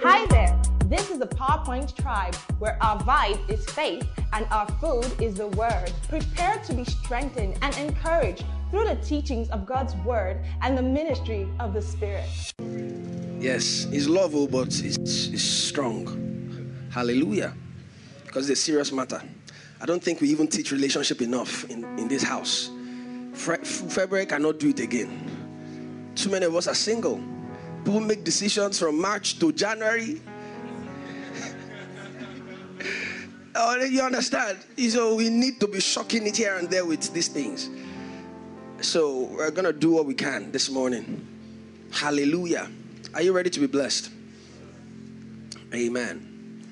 Hi there, this is the PowerPoint Tribe, where our vibe is faith and our food is the Word. Prepare to be strengthened and encouraged through the teachings of God's Word and the ministry of the Spirit. Yes, it's lawful, but it's strong. Hallelujah. Because it's a serious matter. I don't think we even teach relationship enough in this house. February cannot do it again. Too many of us are single. People make decisions from March to January. Oh, you understand? So we need to be shocking it here and there with these things. So we're going to do what we can this morning. Hallelujah. Are you ready to be blessed? Amen.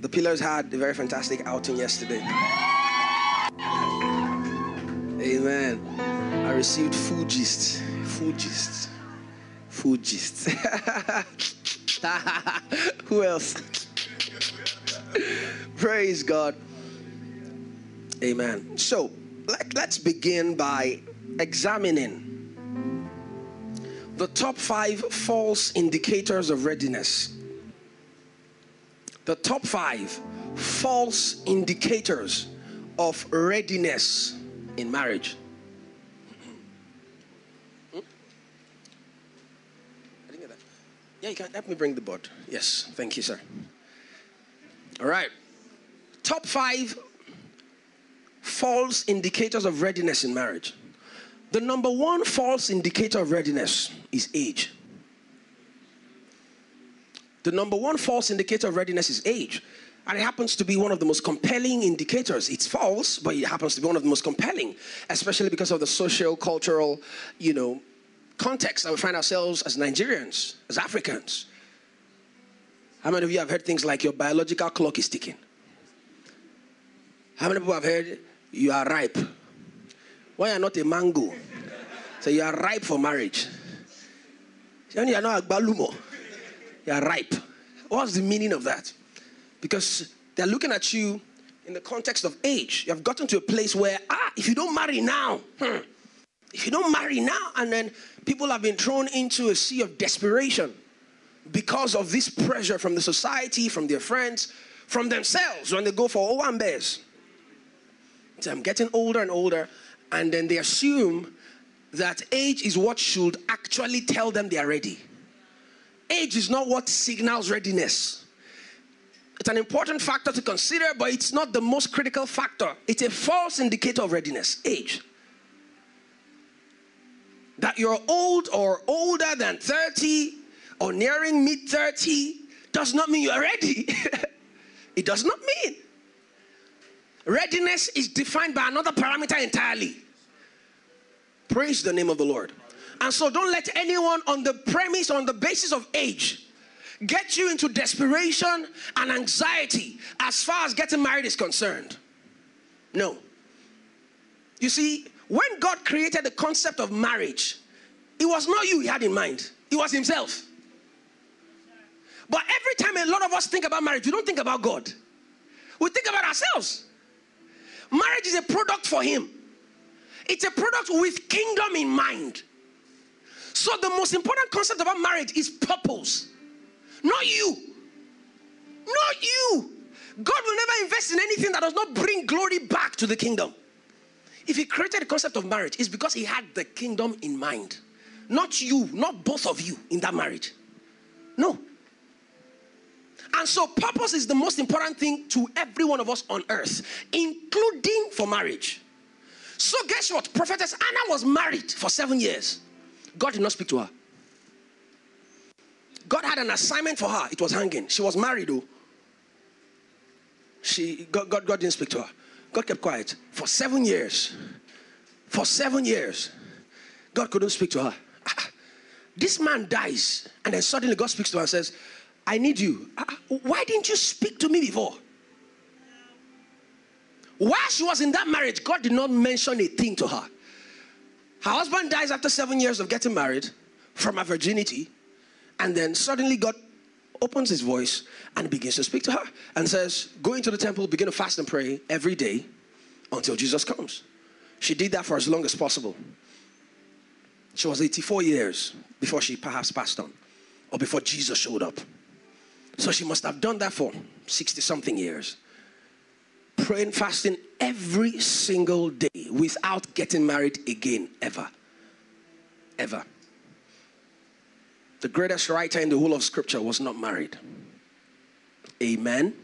The pillars had a very fantastic outing yesterday. Amen. I received food gist. Who else? Praise God. Amen. So, let's begin by examining the top 5 false indicators of readiness. The top 5 false indicators of readiness in marriage. Yeah, you can help me bring the board. Yes, thank you, sir. All right. Top 5 false indicators of readiness in marriage. The number 1 false indicator of readiness is age. The number 1 false indicator of readiness is age. And it happens to be one of the most compelling indicators. It's false, but it happens to be one of the most compelling, especially because of the social, cultural, context that we find ourselves as Nigerians, as Africans. How many of you have heard things like your biological clock is ticking? How many people have heard you are ripe? Why are not a mango? So you are ripe for marriage. You are not a balumo. You are ripe. What's the meaning of that? Because they're looking at you in the context of age. You have gotten to a place where, if you don't marry now, if you don't marry now, and then people have been thrown into a sea of desperation because of this pressure from the society, from their friends, from themselves when they go for owambe's. So I'm getting older and older, and then they assume that age is what should actually tell them they are ready. Age is not what signals readiness. It's an important factor to consider, but it's not the most critical factor. It's a false indicator of readiness, age. That you're old or older than 30 or nearing mid-30 does not mean you're ready. It does not mean. Readiness is defined by another parameter entirely. Praise the name of the Lord. And so don't let anyone on the basis of age, get you into desperation and anxiety as far as getting married is concerned. No. You see, when God created the concept of marriage, it was not you he had in mind. It was himself. But every time a lot of us think about marriage, we don't think about God. We think about ourselves. Marriage is a product for him. It's a product with kingdom in mind. So the most important concept about marriage is purpose. Not you. Not you. God will never invest in anything that does not bring glory back to the kingdom. If he created the concept of marriage, it's because he had the kingdom in mind. Not you, not both of you in that marriage. No. And so purpose is the most important thing to every one of us on earth, including for marriage. So guess what? Prophetess Anna was married for 7 years. God did not speak to her. God had an assignment for her. It was hanging. She was married though. God didn't speak to her. God kept quiet for 7 years. For 7 years, God couldn't speak to her. This man dies, and then suddenly God speaks to her and says, I need you. Why didn't you speak to me before? While she was in that marriage, God did not mention a thing to her. Her husband dies after 7 years of getting married from her virginity, and then suddenly God opens his voice and begins to speak to her and says, go into the temple, begin to fast and pray every day until Jesus comes. She did that for as long as possible. She was 84 years before she perhaps passed on. or before Jesus showed up. So she must have done that for 60-something years. Praying, fasting every single day without getting married again, ever. Ever. The greatest writer in the whole of Scripture was not married. Amen.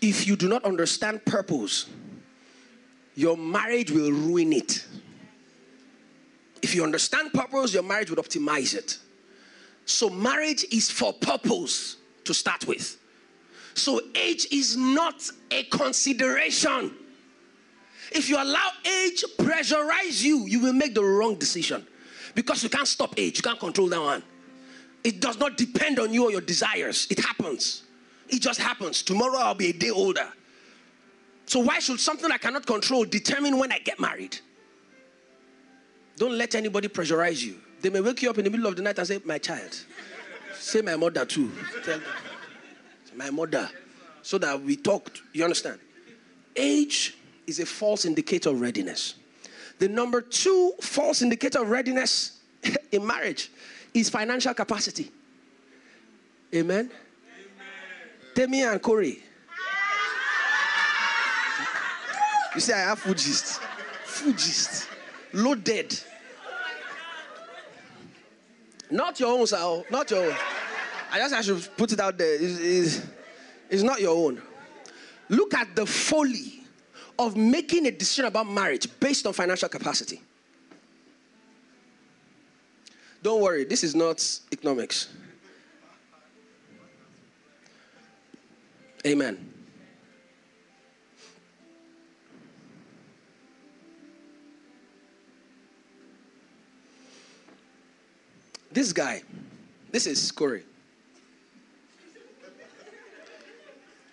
If you do not understand purpose, your marriage will ruin it. If you understand purpose, your marriage would optimize it. So marriage is for purpose to start with. So age is not a consideration. If you allow age to pressurize you, you will make the wrong decision. Because you can't stop age. You can't control that one. It does not depend on you or your desires. It happens. It just happens. Tomorrow I'll be a day older. So why should something I cannot control determine when I get married? Don't let anybody pressurize you. They may wake you up in the middle of the night and say, my child. Say my mother too. Tell them, my mother. So that we talked. You understand? Age is a false indicator of readiness. The number 2 false indicator of readiness in marriage is financial capacity. Amen? Temi and Corey. You say, I have food gist. Food gist. Loaded. Not your own, sir. Not your own. I should put it out there. It's not your own. Look at the folly of making a decision about marriage based on financial capacity. Don't worry, this is not economics. Amen. This guy, this is Corey.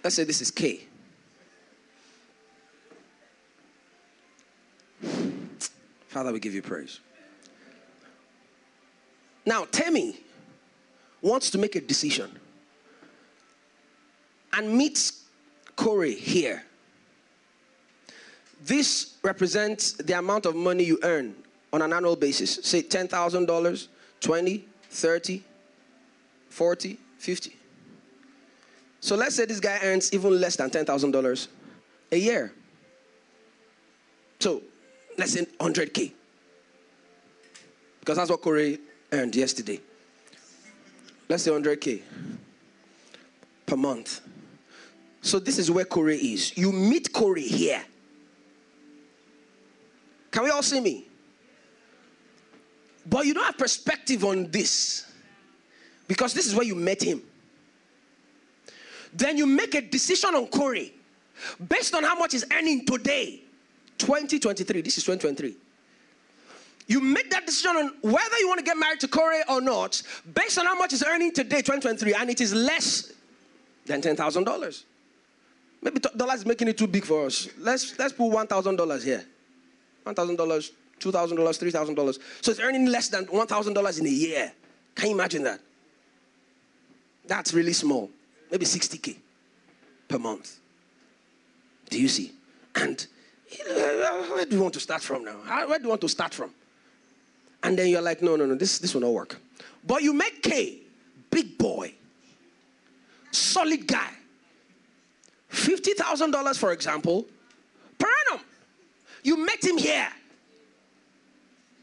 Let's say this is K. Father, we give you praise. Now, Temi wants to make a decision and meets Corey here. This represents the amount of money you earn on an annual basis. Say $10,000, 20, 30, 40, 50. So let's say this guy earns even less than $10,000 a year. So let's say 100K. Because that's what Corey earned yesterday. Let's say 100K per month. So this is where Corey is. You meet Corey here. Can we all see me? But you don't have perspective on this. Because this is where you met him. Then you make a decision on Corey based on how much he's earning today. 2023. This is 2023. You make that decision on whether you want to get married to Corey or not based on how much he's earning today, 2023, and it is less than $10,000. Maybe dollars is making it too big for us. Let's put $1,000 here. $1,000, $2,000, $3,000. So it's earning less than $1,000 in a year. Can you imagine that? That's really small. Maybe 60K per month. Do you see? And where do you want to start from now? Where do you want to start from? And then you're like, no, this will not work. But you make K, big boy, solid guy. $50,000, for example, per annum. You met him here.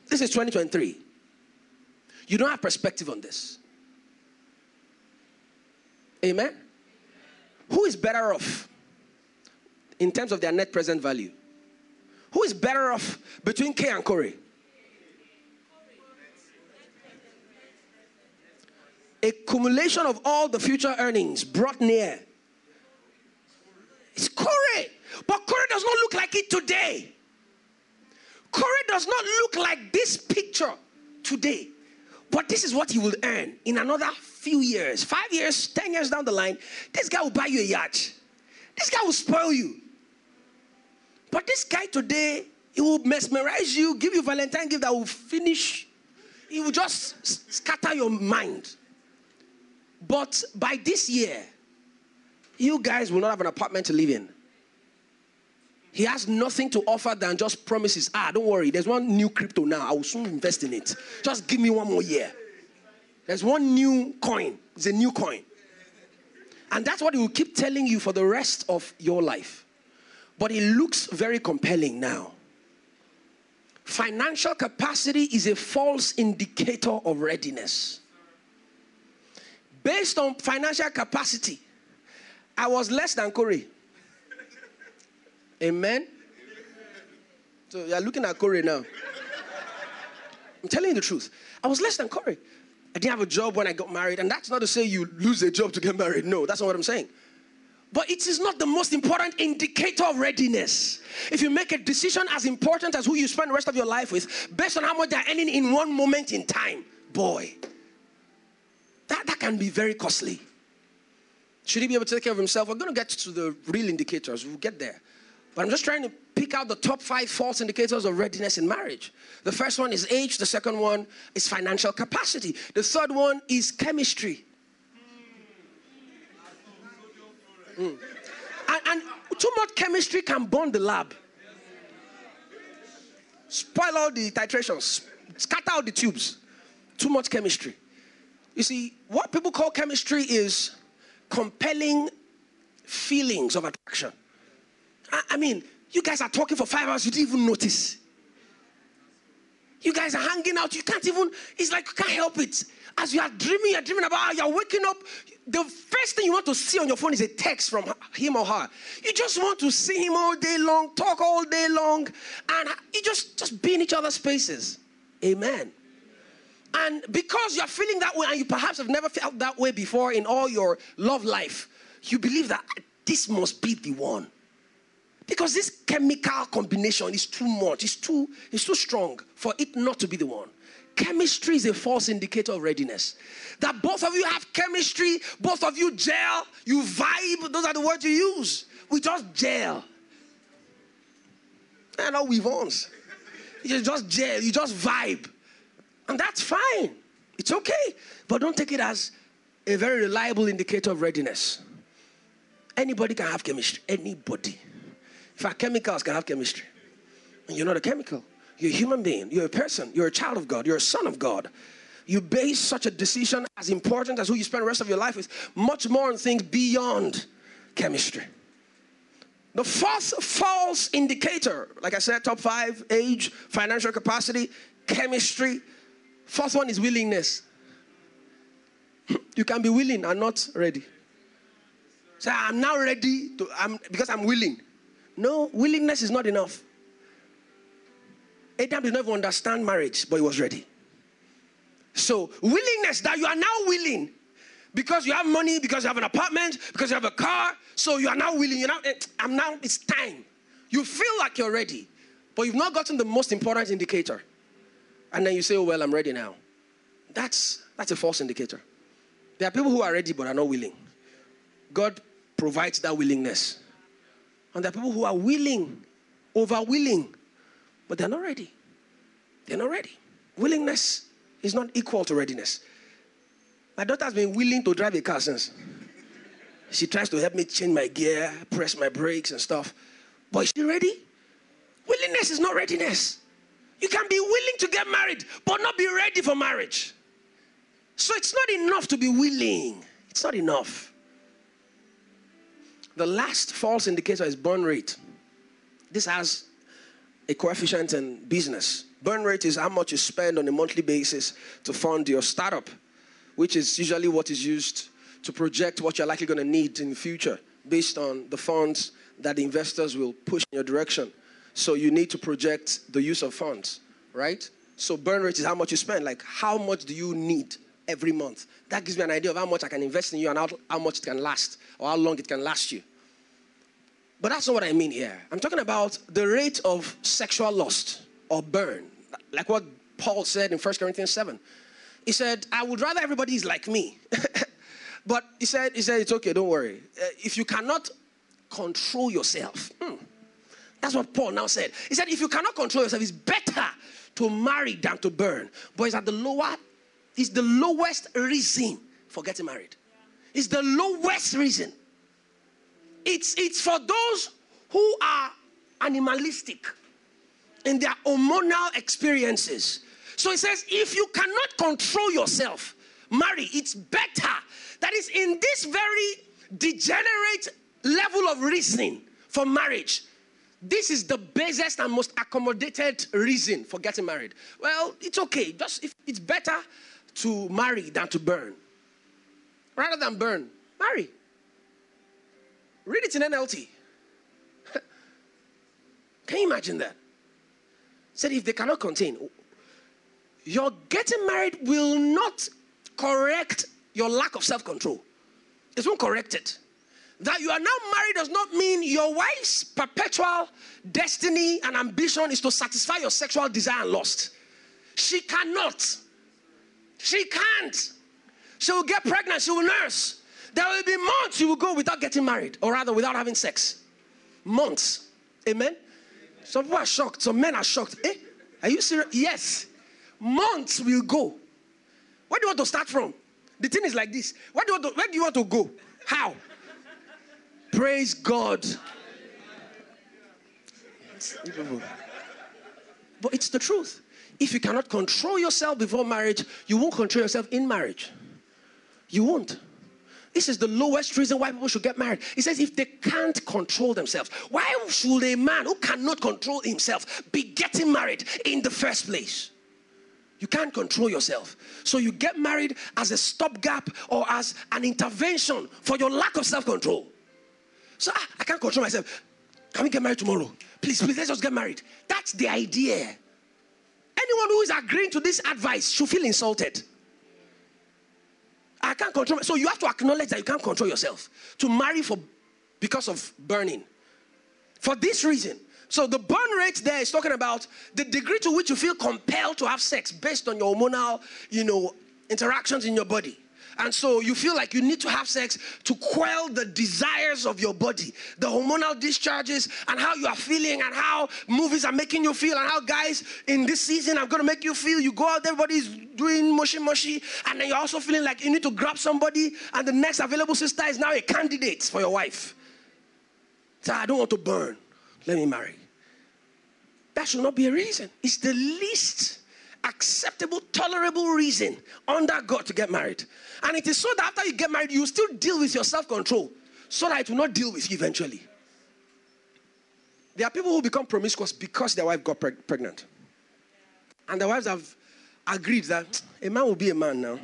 This is 2023. You don't have perspective on this. Amen? Who is better off in terms of their net present value? Who is better off between K and Corey? Accumulation of all the future earnings brought near. It's Corey. But Corey does not look like it today. Corey does not look like this picture today. But this is what he will earn in another few years. 5 years, 10 years down the line, this guy will buy you a yacht. This guy will spoil you. But this guy today, he will mesmerize you, give you Valentine gift that will finish. He will just scatter your mind. But by this year, you guys will not have an apartment to live in. He has nothing to offer than just promises. Don't worry, there's one new crypto now. I will soon invest in it. Just give me one more year. There's one new coin. It's a new coin. And that's what it will keep telling you for the rest of your life. But it looks very compelling now. Financial capacity is a false indicator of readiness. Based on financial capacity, I was less than Corey. Amen? So you're looking at Corey now. I'm telling you the truth. I was less than Corey. I didn't have a job when I got married. And that's not to say you lose a job to get married. No, that's not what I'm saying. But it is not the most important indicator of readiness. If you make a decision as important as who you spend the rest of your life with, based on how much they're earning in one moment in time, boy, that can be very costly. Should he be able to take care of himself? We're going to get to the real indicators. We'll get there. But I'm just trying to pick out the top 5 false indicators of readiness in marriage. The first one is age. The second one is financial capacity. The third one is chemistry. And too much chemistry can burn the lab. Spoil all the titrations. Scatter out the tubes. Too much chemistry. You see, what people call chemistry is compelling feelings of attraction. I mean, you guys are talking for 5 hours, you didn't even notice. You guys are hanging out, you can't even, it's like you can't help it. As you are dreaming, you're dreaming about how you're waking up. The first thing you want to see on your phone is a text from him or her. You just want to see him all day long, talk all day long, and you just be in each other's spaces. Amen. And because you're feeling that way, and you perhaps have never felt that way before in all your love life, you believe that this must be the one. Because this chemical combination is too much. It's too strong for it not to be the one. Chemistry is a false indicator of readiness. That both of you have chemistry, both of you gel, you vibe. Those are the words you use. We just gel. And all we've on. You just gel. You just vibe. And that's fine. It's okay. But don't take it as a very reliable indicator of readiness. Anybody can have chemistry. Anybody. In fact, chemicals can have chemistry. And you're not a chemical. You're a human being. You're a person. You're a child of God. You're a son of God. You base such a decision as important as who you spend the rest of your life with much more on things beyond chemistry. The fourth false indicator, like I said, top 5, age, financial capacity, chemistry. Fourth one is willingness. You can be willing and not ready. So I'm now ready because I'm willing. No, willingness is not enough. Adam did not even understand marriage, but he was ready. So, willingness, that you are now willing because you have money, because you have an apartment, because you have a car, so you are now willing. It's time. You feel like you're ready, but you've not gotten the most important indicator. And then you say, oh, well, I'm ready now. That's a false indicator. There are people who are ready but are not willing. God provides that willingness. And there are people who are willing, over-willing, but they're not ready. They're not ready. Willingness is not equal to readiness. My daughter has been willing to drive a car since. She tries to help me change my gear, press my brakes and stuff. But is she ready? Willingness is not readiness. You can be willing to get married, but not be ready for marriage. So it's not enough to be willing. It's not enough. The last false indicator is burn rate. This has a coefficient in business. Burn rate is how much you spend on a monthly basis to fund your startup, which is usually what is used to project what you're likely going to need in the future based on the funds that the investors will push in your direction. So you need to project the use of funds, right? So burn rate is how much you spend. Like, how much do you need every month? That gives me an idea of how much I can invest in you and how much it can last or how long it can last you. But that's not what I mean here. I'm talking about the rate of sexual lust or burn, like what Paul said in 1 Corinthians 7. He said, I would rather everybody is like me. But he said, it's okay, don't worry. If you cannot control yourself, that's what Paul now said. He said, if you cannot control yourself, it's better to marry than to burn. But it's the lowest reason for getting married. It's the lowest reason. It's for those who are animalistic in their hormonal experiences. So it says, if you cannot control yourself, marry. It's better. That is, in this very degenerate level of reasoning for marriage, this is the basest and most accommodated reason for getting married. Well, it's okay. Just if it's better to marry than to burn. Rather than burn, marry. Read it in NLT. Can you imagine that? Said if they cannot contain, your getting married will not correct your lack of self-control. It won't correct it. That you are now married does not mean your wife's perpetual destiny and ambition is to satisfy your sexual desire and lust. She cannot. She can't. She will get pregnant. She will nurse. There will be months you will go without getting married, or rather without having sex. Months. Amen? Some people are shocked. Some men are shocked. Eh? Are you serious? Yes. Months will go. Where do you want to start from? The thing is like this. Where do you want to go? How? Praise God. But it's the truth. If you cannot control yourself before marriage, you won't control yourself in marriage. You won't. This is the lowest reason why people should get married. It says if they can't control themselves. Why should a man who cannot control himself be getting married in the first place? You can't control yourself. So you get married as a stopgap or as an intervention for your lack of self-control. So I can't control myself. Can we get married tomorrow? Please, please, let's just get married. That's the idea. Anyone who is agreeing to this advice should feel insulted. I can't control. So you have to acknowledge that you can't control yourself to marry because of burning. For this reason. So the burn rate there is talking about the degree to which you feel compelled to have sex based on your hormonal, interactions in your body. And so you feel like you need to have sex to quell the desires of your body, the hormonal discharges and how you are feeling and how movies are making you feel and how guys in this season are going to make you feel. You go out, everybody's doing mushy-mushy, and then you're also feeling like you need to grab somebody and the next available sister is now a candidate for your wife. So I don't want to burn. Let me marry. That should not be a reason. It's the least acceptable, tolerable reason under God to get married. And it is so that after you get married, you still deal with your self-control so that it will not deal with you eventually. There are people who become promiscuous because their wife got pregnant. And their wives have agreed that a man will be a man now.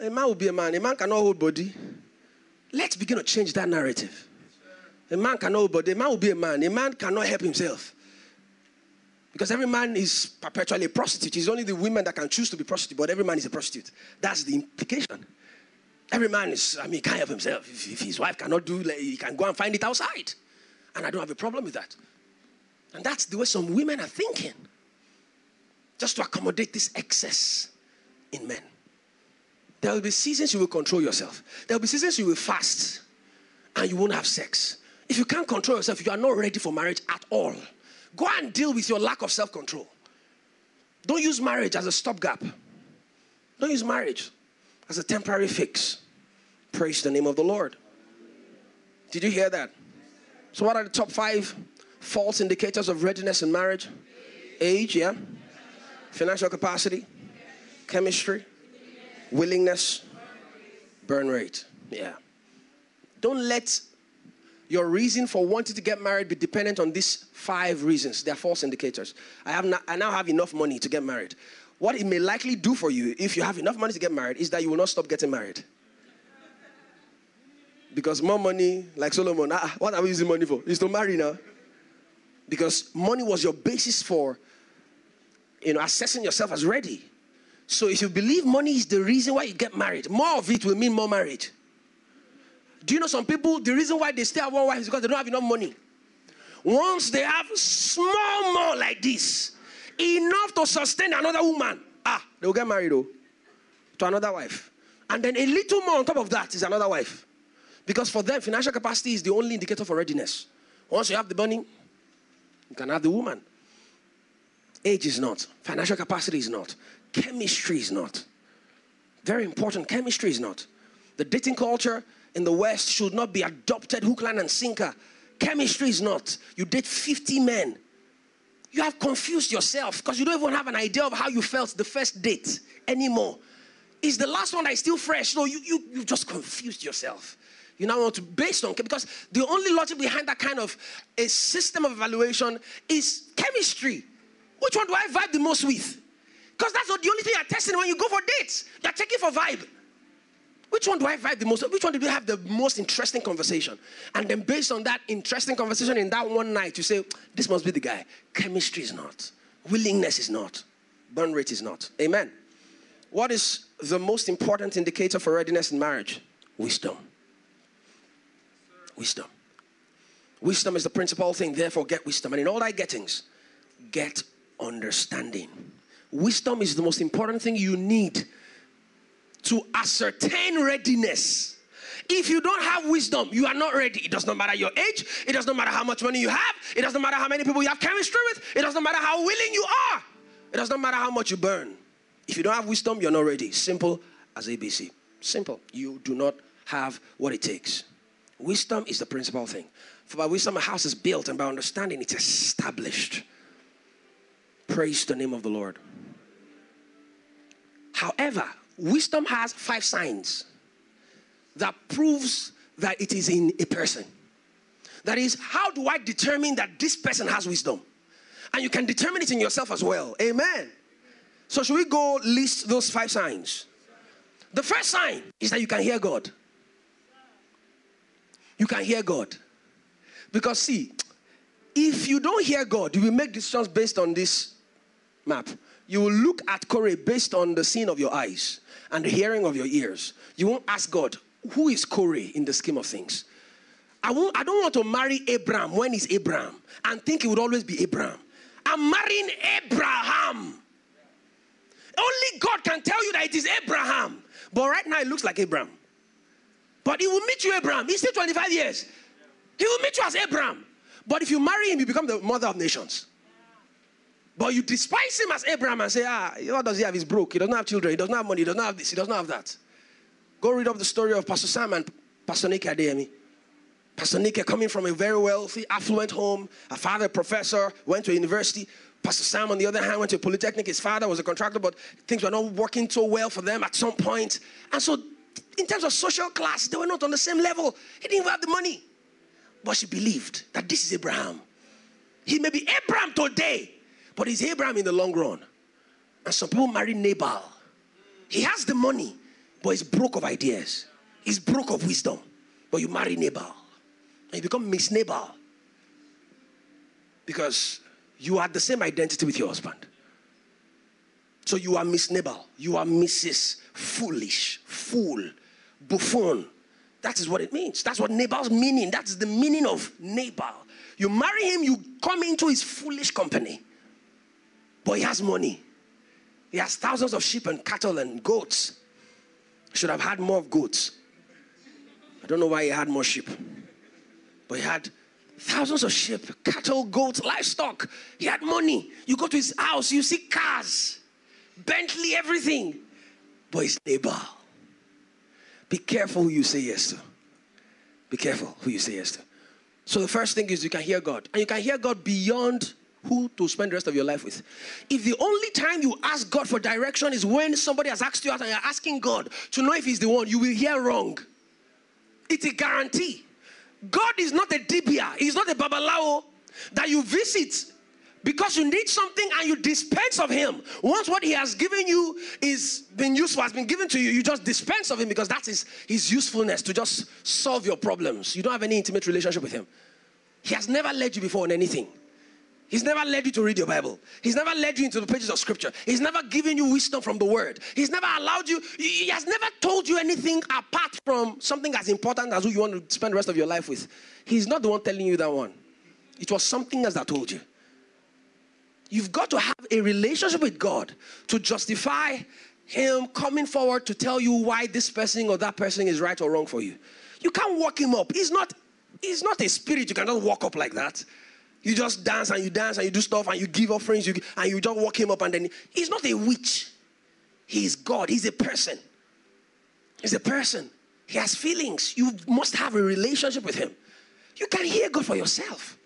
A man will be a man. A man cannot hold body. Let's begin to change that narrative. A man cannot hold body. A man will be a man. A man cannot help himself. Because every man is perpetually a prostitute. It's only the women that can choose to be prostitute, but every man is a prostitute. That's the implication. Every man is, he can't help himself. If his wife cannot do, he can go and find it outside. And I don't have a problem with that. And that's the way some women are thinking. Just to accommodate this excess in men. There will be seasons you will control yourself. There will be seasons you will fast and you won't have sex. If you can't control yourself, you are not ready for marriage at all. Go and deal with your lack of self-control. Don't use marriage as a stopgap. Don't use marriage as a temporary fix. Praise the name of the Lord. Did you hear that? So what are the top 5 false indicators of readiness in marriage? Age, yeah. Financial capacity. Chemistry. Willingness. Burn rate, yeah. Don't let your reason for wanting to get married be dependent on these 5 reasons. They're false indicators. I now have enough money to get married. What it may likely do for you if you have enough money to get married is that you will not stop getting married. Because more money, like Solomon, what are we using money for? It's to marry now. Because money was your basis for, assessing yourself as ready. So if you believe money is the reason why you get married, more of it will mean more marriage. Do you know some people, the reason why they stay at one wife is because they don't have enough money. Once they have small more like this, enough to sustain another woman, they will get married though, to another wife. And then a little more on top of that is another wife. Because for them, financial capacity is the only indicator for readiness. Once you have the money, you can have the woman. Age is not. Financial capacity is not. Chemistry is not. Very important, chemistry is not. The dating culture in the West should not be adopted hook, line, and sinker. Chemistry is not. You date 50 men. You have confused yourself because you don't even have an idea of how you felt the first date anymore. It's the last one that is still fresh. No, you've just confused yourself. You now want to, based on, because the only logic behind that kind of a system of evaluation is chemistry. Which one do I vibe the most with? Because that's not the only thing you're testing when you go for dates. You're checking for vibe. Which one do I vibe the most? Which one do you have the most interesting conversation? And then based on that interesting conversation in that one night, you say, this must be the guy. Chemistry is not. Willingness is not. Burn rate is not. Amen. What is the most important indicator for readiness in marriage? Wisdom. Wisdom. Wisdom is the principal thing. Therefore, get wisdom. And in all thy gettings, get understanding. Wisdom is the most important thing you need to ascertain readiness. If you don't have wisdom, you are not ready. It does not matter your age. It does not matter how much money you have. It does not matter how many people you have chemistry with. It does not matter how willing you are. It does not matter how much you burn. If you don't have wisdom, you're not ready. Simple as ABC. Simple. You do not have what it takes. Wisdom is the principal thing. For by wisdom a house is built, and by understanding it's established. Praise the name of the Lord. However, wisdom has 5 signs that proves that it is in a person. That is, how do I determine that this person has wisdom? And you can determine it in yourself as well. Amen. So should we go list those 5 signs? The first sign is that you can hear God. You can hear God. Because see, if you don't hear God, you will make decisions based on this map. You will look at Kore based on the seeing of your eyes and the hearing of your ears. You won't ask God, who is Kore in the scheme of things? I don't want to marry Abraham when he's Abraham and think it would always be Abraham. I'm marrying Abraham. Only God can tell you that it is Abraham. But right now it looks like Abraham. But he will meet you, Abraham. He's still 25 years. He will meet you as Abraham. But if you marry him, you become the mother of nations. But you despise him as Abraham and say, what does he have? He's broke. He doesn't have children. He doesn't have money. He doesn't have this. He doesn't have that. Go read up the story of Pastor Sam and Pastor Nicky Ademi. Pastor Nicky coming from a very wealthy, affluent home. Her father, a professor, went to a university. Pastor Sam, on the other hand, went to a polytechnic. His father was a contractor, but things were not working so well for them at some point. And so, in terms of social class, they were not on the same level. He didn't even have the money. But she believed that this is Abraham. He may be Abraham today, but he's Abraham in the long run. And some people marry Nabal. He has the money, but he's broke of ideas. He's broke of wisdom. But you marry Nabal. And you become Miss Nabal. Because you are the same identity with your husband. So you are Miss Nabal. You are Mrs. Foolish, fool, buffon. That is what it means. That's what Nabal's meaning. That is the meaning of Nabal. You marry him, you come into his foolish company. But he has money. He has thousands of sheep and cattle and goats. Should have had more of goats. I don't know why he had more sheep. But he had thousands of sheep, cattle, goats, livestock. He had money. You go to his house, you see cars, Bentley, everything. But it's Nabal. Be careful who you say yes to. Be careful who you say yes to. So the first thing is you can hear God. And you can hear God beyond who to spend the rest of your life with. If the only time you ask God for direction is when somebody has asked you out and you're asking God to know if he's the one, you will hear wrong. It's a guarantee. God is not a Dibia. He's not a Babalao that you visit because you need something and you dispense of him. Once what he has given you is been useful, has been given to you, you just dispense of him because that is his usefulness to just solve your problems. You don't have any intimate relationship with him. He has never led you before on anything. He's never led you to read your Bible. He's never led you into the pages of scripture. He's never given you wisdom from the word. He's never allowed you. He has never told you anything apart from something as important as who you want to spend the rest of your life with. He's not the one telling you that one. It was something else that told you. You've got to have a relationship with God to justify him coming forward to tell you why this person or that person is right or wrong for you. You can't walk him up. He's not a spirit. You cannot walk up like that. You just dance and you do stuff and you give offerings and you just walk him up and then... He's not a witch. He's God. He's a person. He's a person. He has feelings. You must have a relationship with him. You can hear God for yourself.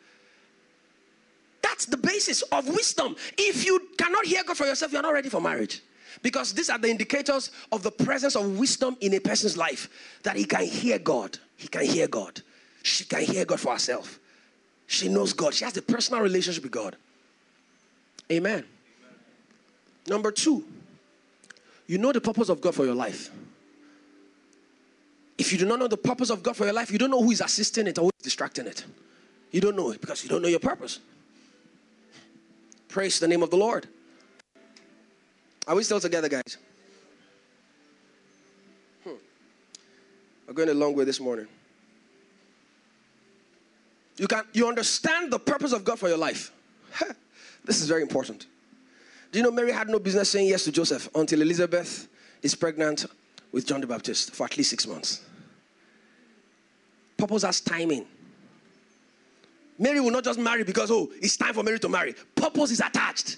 That's the basis of wisdom. If you cannot hear God for yourself, you're not ready for marriage. Because these are the indicators of the presence of wisdom in a person's life. That he can hear God. He can hear God. She can hear God for herself. She knows God. She has a personal relationship with God. Amen. Number two, you know the purpose of God for your life. If you do not know the purpose of God for your life, you don't know who is assisting it or who is distracting it. You don't know it because you don't know your purpose. Praise the name of the Lord. Are we still together, guys? We're going a long way this morning. You understand the purpose of God for your life. This is very important. Do you know Mary had no business saying yes to Joseph until Elizabeth is pregnant with John the Baptist for at least 6 months? Purpose has timing. Mary will not just marry because, oh, it's time for Mary to marry. Purpose is attached.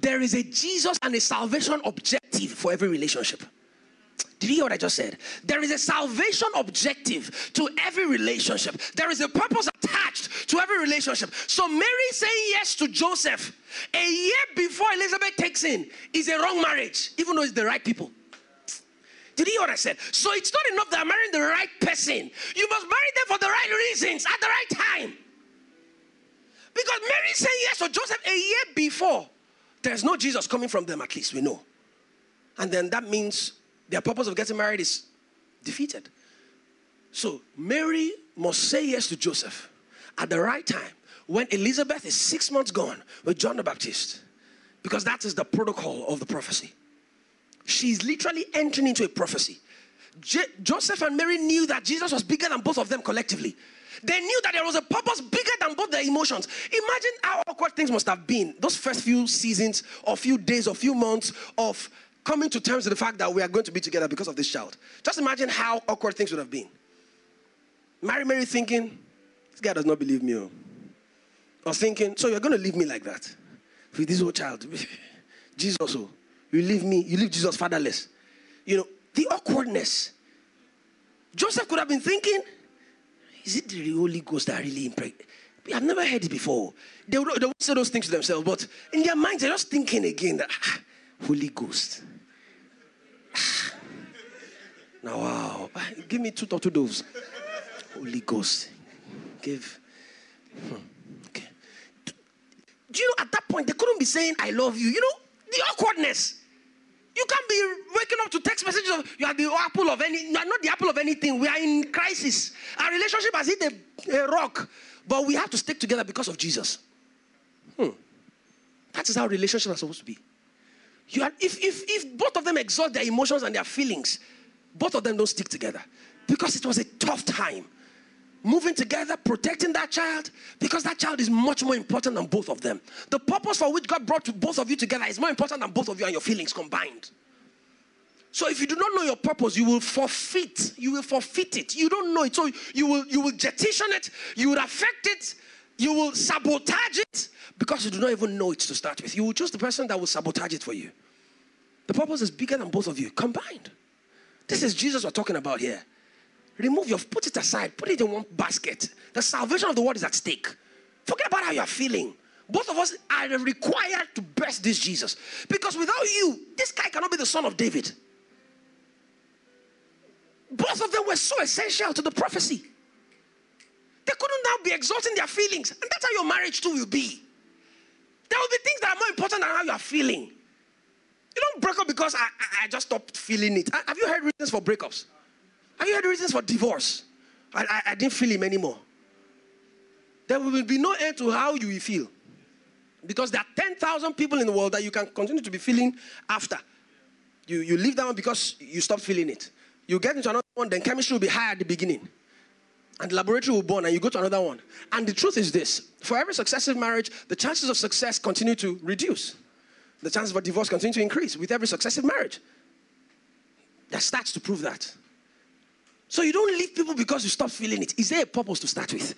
There is a Jesus and a salvation objective for every relationship. Did you hear what I just said? There is a salvation objective to every relationship. There is a purpose attached to every relationship. So Mary saying yes to Joseph a year before Elizabeth takes in is a wrong marriage, even though it's the right people. Did you hear what I said? So it's not enough that I'm marrying the right person. You must marry them for the right reasons at the right time. Because Mary saying yes to Joseph a year before, there's no Jesus coming from them, at least we know. And then that means their purpose of getting married is defeated. So Mary must say yes to Joseph at the right time when Elizabeth is 6 months gone with John the Baptist, because that is the protocol of the prophecy. She's literally entering into a prophecy. Joseph and Mary knew that Jesus was bigger than both of them collectively. They knew that there was a purpose bigger than both their emotions. Imagine how awkward things must have been those first few seasons or few days or few months of coming to terms with the fact that we are going to be together because of this child. Just imagine how awkward things would have been. Mary thinking, this guy does not believe me. Or thinking, so you're going to leave me like that? With this old child. Jesus, oh, you leave me, you leave Jesus fatherless. You know, the awkwardness. Joseph could have been thinking, is it the Holy Ghost that really impregnated? I've never heard it before. They would say those things to themselves, but in their minds, they're just thinking again that, Holy Ghost. Now, wow. Give me two doves. Holy Ghost. Give. Okay. Do you know, at that point, they couldn't be saying, I love you. You know, the awkwardness. You can't be waking up to text messages of, you are the apple of any, you are not the apple of anything. We are in crisis. Our relationship has hit a rock. But we have to stick together because of Jesus. That is how relationships are supposed to be. You are, if both of them exhaust their emotions and their feelings, both of them don't stick together. Because it was a tough time. Moving together, protecting that child, because that child is much more important than both of them. The purpose for which God brought to both of you together is more important than both of you and your feelings combined. So if you do not know your purpose, you will forfeit. You will forfeit it. You don't know it. So you will jettison it. You will affect it. You will sabotage it because you do not even know it to start with. You will choose the person that will sabotage it for you. The purpose is bigger than both of you combined. This is Jesus we're talking about here. Put it aside, put it in one basket. The salvation of the world is at stake. Forget about how you are feeling. Both of us are required to bless this Jesus. Because without you, this guy cannot be the son of David. Both of them were so essential to the prophecy. They couldn't now be exalting their feelings. And that's how your marriage too will be. There will be things that are more important than how you are feeling. You don't break up because I just stopped feeling it. Have you heard reasons for breakups? Have you heard reasons for divorce? I didn't feel him anymore. There will be no end to how you will feel. Because there are 10,000 people in the world that you can continue to be feeling after. You leave that one because you stopped feeling it. You get into another one, then chemistry will be high at the beginning. And the laboratory will burn, and you go to another one. And the truth is this. For every successive marriage, the chances of success continue to reduce. The chances for divorce continue to increase with every successive marriage. There are stats to prove that. So you don't leave people because you stop feeling it. Is there a purpose to start with?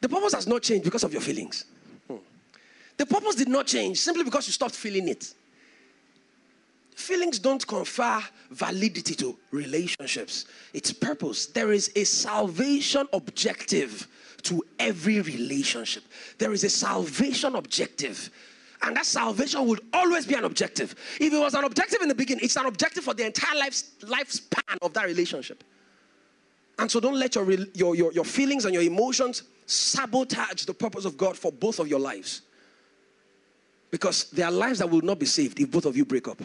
The purpose has not changed because of your feelings. The purpose did not change simply because you stopped feeling it. Feelings don't confer validity to relationships. It's purpose. There is a salvation objective to every relationship. There is a salvation objective. And that salvation would always be an objective. If it was an objective in the beginning, it's an objective for the entire lifespan of that relationship. And so don't let your feelings and your emotions sabotage the purpose of God for both of your lives. Because there are lives that will not be saved if both of you break up.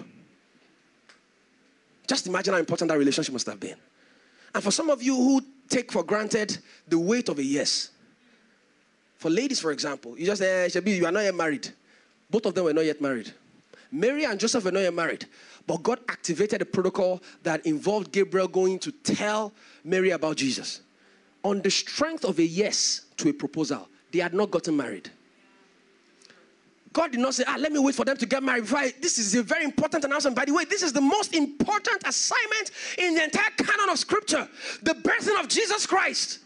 Just imagine how important that relationship must have been. And for some of you who take for granted the weight of a yes. For ladies, for example, you just say, Shebi, you are not yet married. Both of them were not yet married. Mary and Joseph were not yet married. But God activated a protocol that involved Gabriel going to tell Mary about Jesus. On the strength of a yes to a proposal, they had not gotten married. God did not say, let me wait for them to get married. This is a very important announcement. By the way, this is the most important assignment in the entire canon of Scripture. The birthing of Jesus Christ.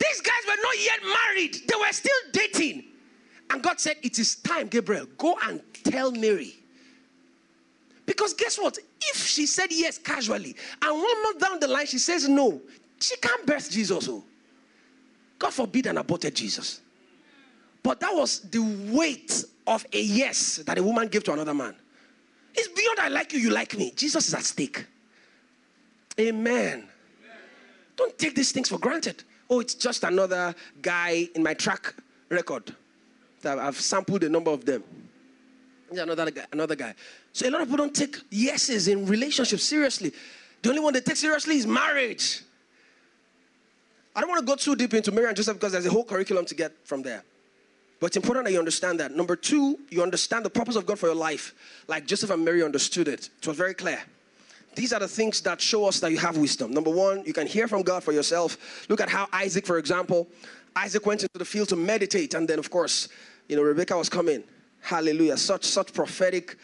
These guys were not yet married. They were still dating. And God said, it is time, Gabriel. Go and tell Mary. Because guess what? If she said yes casually, and 1 month down the line she says no, she can't birth Jesus. Oh. God forbid and aborted Jesus. But that was the weight of a yes that a woman gave to another man. It's beyond I like you like me. Jesus is at stake. Amen. Don't take these things for granted. Oh, it's just another guy in my track record. I've sampled a number of them. Another guy. So a lot of people don't take yeses in relationships seriously. The only one they take seriously is marriage. I don't want to go too deep into Mary and Joseph because there's a whole curriculum to get from there. But it's important that you understand that. Number two, you understand the purpose of God for your life, like Joseph and Mary understood it. It was very clear. These are the things that show us that you have wisdom. Number one, you can hear from God for yourself. Look at how Isaac, for example, Isaac went into the field to meditate. And then, of course, Rebecca was coming. Hallelujah. Such prophetic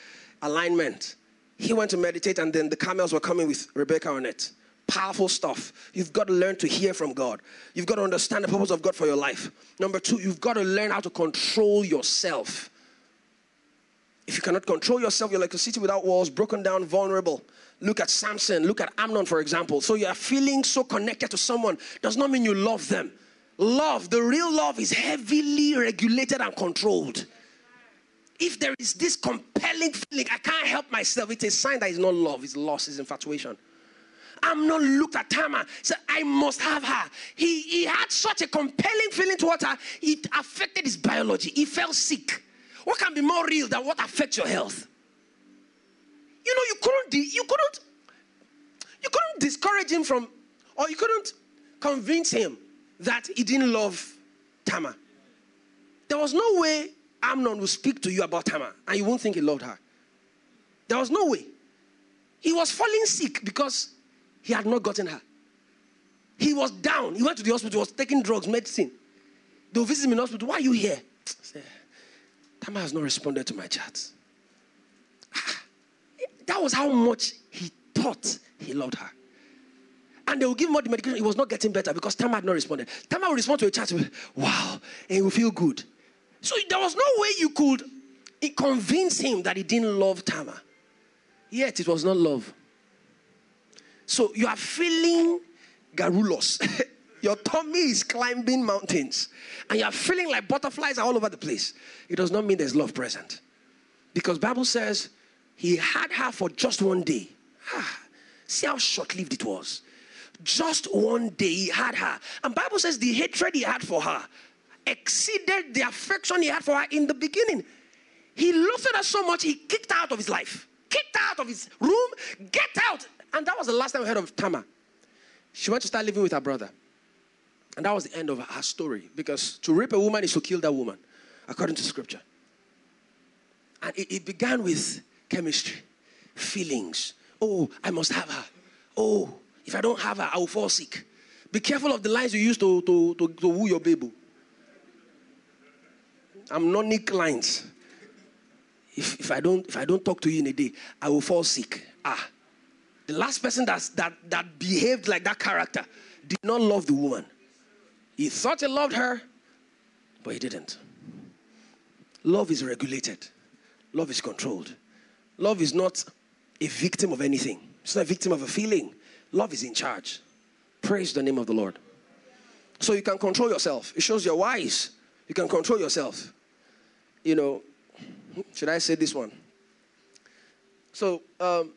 alignment. He went to meditate and then the camels were coming with Rebecca on it. Powerful stuff. You've got to learn to hear from God. You've got to understand the purpose of God for your life. Number two, you've got to learn how to control yourself. If you cannot control yourself, you're like a city without walls, broken down, vulnerable. Look at Samson. Look at Amnon, for example. So you are feeling so connected to someone. Does not mean you love them. Love, the real love is heavily regulated and controlled. If there is this compelling feeling, I can't help myself, it's a sign that it's not love, it's loss, it's infatuation. Amnon looked at Tamar, said, I must have her. He had such a compelling feeling towards her, it affected his biology. He fell sick. What can be more real than what affects your health? You couldn't discourage him from, or you couldn't convince him that he didn't love Tamar. There was no way Amnon will speak to you about Tamar and you won't think he loved her. There was no way. He was falling sick because he had not gotten her. He was down. He went to the hospital, was taking drugs, medicine. They'll visit him in the hospital. Why are you here? I said, Tamar has not responded to my chat. That was how much he thought he loved her. And they will give him all the medication. He was not getting better because Tamar had not responded. Tamar will respond to a chat with, wow, and he will feel good. So there was no way you could convince him that he didn't love Tamar. Yet it was not love. So you are feeling garrulous. Your tummy is climbing mountains. And you are feeling like butterflies are all over the place. It does not mean there's love present. Because Bible says he had her for just 1 day. See how short-lived it was. Just 1 day he had her. And Bible says the hatred he had for her exceeded the affection he had for her in the beginning. He loved her so much, he kicked her out of his life. Kicked her out of his room. Get out! And that was the last time we heard of Tamar. She went to start living with her brother. And that was the end of her story. Because to rape a woman is to kill that woman, according to Scripture. And it began with chemistry, feelings. Oh, I must have her. Oh, if I don't have her, I will fall sick. Be careful of the lines you use to woo your baby. I'm not Nick Lines. If I don't talk to you in a day, I will fall sick. The last person that behaved like that character did not love the woman. He thought he loved her, but he didn't. Love is regulated. Love is controlled. Love is not a victim of anything. It's not a victim of a feeling. Love is in charge. Praise the name of the Lord. So you can control yourself. It shows you're wise. You can control yourself. Should I say this one? So, my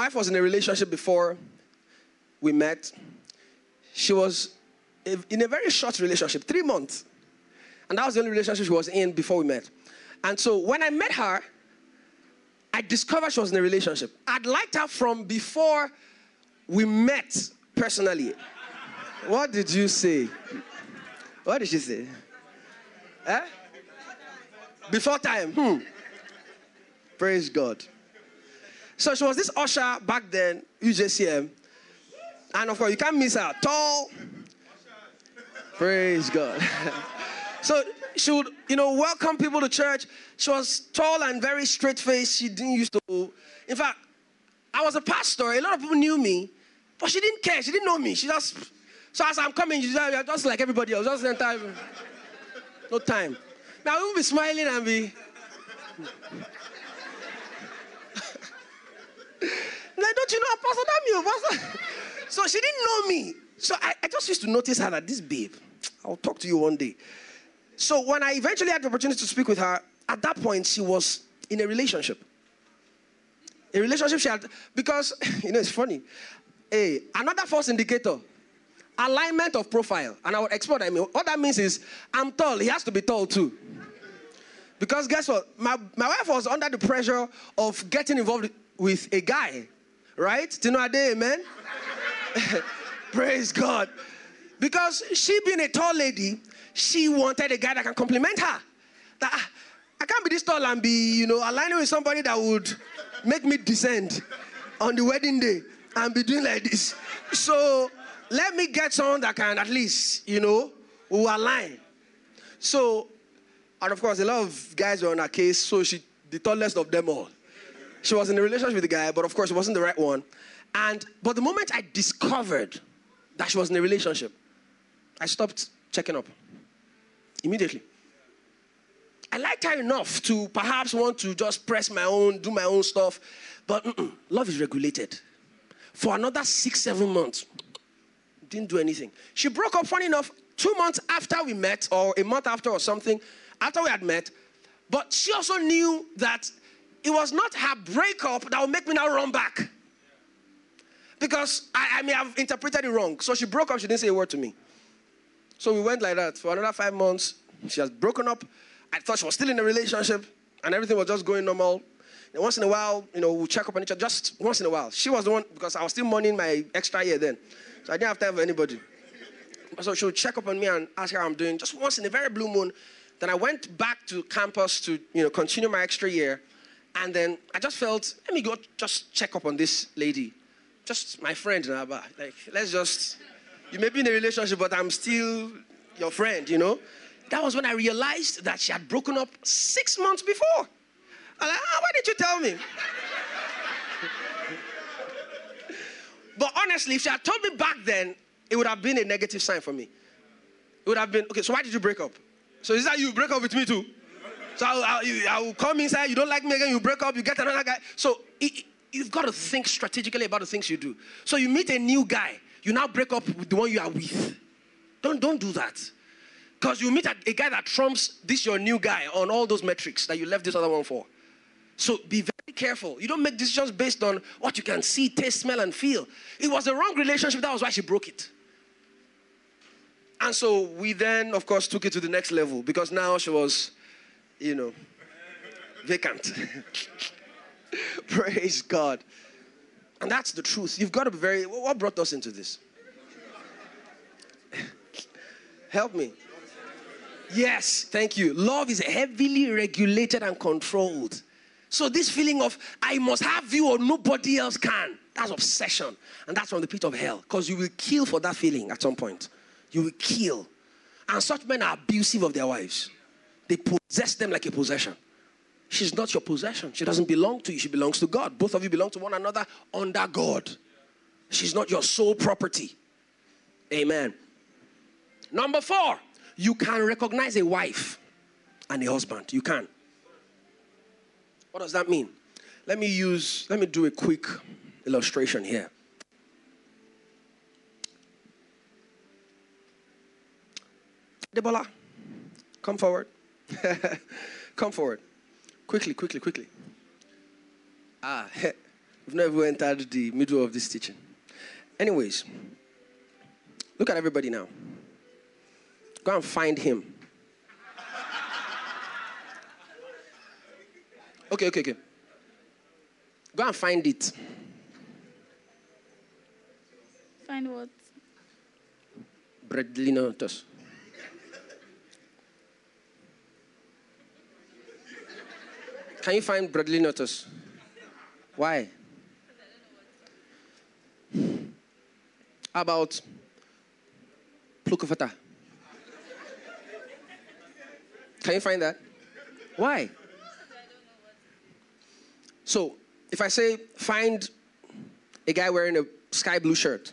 wife was in a relationship before we met. She was in a very short relationship, 3 months. And that was the only relationship she was in before we met. And so when I met her, I discovered she was in a relationship. I'd liked her from before we met personally. What did you say? What did she say? Eh? Before time. Praise God. So she was this usher back then, UJCM. And of course, you can't miss her. Tall. Praise God. So she would, you know, welcome people to church. She was tall and very straight-faced. She didn't used to... In fact, I was a pastor. A lot of people knew me. But she didn't care. She didn't know me. She just... So as I'm coming, she's just like everybody else. Just in time. No time. Now, we'll be smiling and be... Like, don't you know Pastor Dami? Pastor... So she didn't know me. So I just used to notice her, like, this babe, I'll talk to you one day. So when I eventually had the opportunity to speak with her, at that point, she was in a relationship. A relationship she had, because, you know, it's funny. Hey, another false indicator, alignment of profile. And I would explain what I mean. What that means is, I'm tall, he has to be tall too. Because guess what? My wife was under the pressure of getting involved with a guy, right? Do you know a day, amen? Praise God. Because she being a tall lady, she wanted a guy that can compliment her. That, I can't be this tall and be, you know, aligning with somebody that would make me descend on the wedding day and be doing like this. So let me get someone that can at least, you know, who align. So, and of course, a lot of guys were on her case, so she, the tallest of them all. She was in a relationship with the guy, but of course, it wasn't the right one. But the moment I discovered that she was in a relationship, I stopped checking up immediately. I liked her enough to perhaps want to just press my own, do my own stuff, but love is regulated. For another 6-7 months, didn't do anything. She broke up, funny enough, 2 months after we met, or a month after or something, after we had met, but she also knew that it was not her breakup that would make me now run back. Because I may have interpreted it wrong. So she broke up. She didn't say a word to me. So we went like that for another 5 months. She has broken up. I thought she was still in a relationship. And everything was just going normal. And once in a while, you know, we'll check up on each other. Just once in a while. She was the one, because I was still mourning my extra year then. So I didn't have time for anybody. So she would check up on me and ask how I'm doing. Just once in a very blue moon. Then I went back to campus to, you know, continue my extra year. And then I just felt, let me go just check up on this lady. Just my friend, Nabal. Like, let's just, you may be in a relationship, but I'm still your friend, you know? That was when I realized that she had broken up 6 months before. I'm like, why didn't you tell me? But honestly, if she had told me back then, it would have been a negative sign for me. It would have been, okay, so why did you break up? So is that you break up with me too? So I will come inside, you don't like me again, you break up, you get another guy. So you've got to think strategically about the things you do. So you meet a new guy. You now break up with the one you are with. Don't do that. Because you meet a guy that trumps this your new guy on all those metrics that you left this other one for. So be very careful. You don't make decisions based on what you can see, taste, smell, and feel. It was the wrong relationship. That was why she broke it. And so we then, of course, took it to the next level. Because now she was, you know, vacant. Praise God. And that's the truth. You've got to be very... What brought us into this? Help me. Yes, thank you. Love is heavily regulated and controlled. So this feeling of, I must have you or nobody else can, that's obsession. And that's from the pit of hell. Because you will kill for that feeling at some point. You will kill. And such men are abusive of their wives. They possess them like a possession. She's not your possession. She doesn't belong to you. She belongs to God. Both of you belong to one another under God. She's not your sole property. Amen. Number 4, you can recognize a wife and a husband. You can. What does that mean? Let me do a quick illustration here. Dibia, come forward. Come forward. Quickly. We've never entered the middle of this teaching. Anyways, look at everybody now. Go and find him. Okay. Go and find it. Find what? Breadlinotus. Can you find Breadlinotus? Why? How about Plukufata? Can you find that? Why? So, if I say, find a guy wearing a sky blue shirt.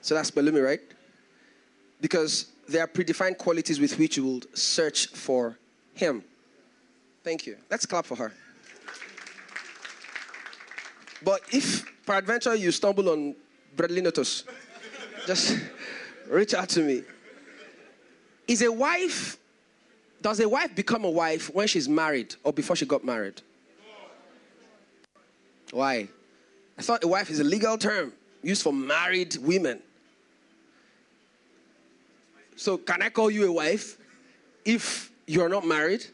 So that's Pelumi, right? Because there are predefined qualities with which you will search for him. Thank you. Let's clap for her. But if, peradventure, you stumble on Breadlinotus, just reach out to me. Is a wife... Does a wife become a wife when she's married or before she got married? Why? I thought a wife is a legal term used for married women. So can I call you a wife if you're not married?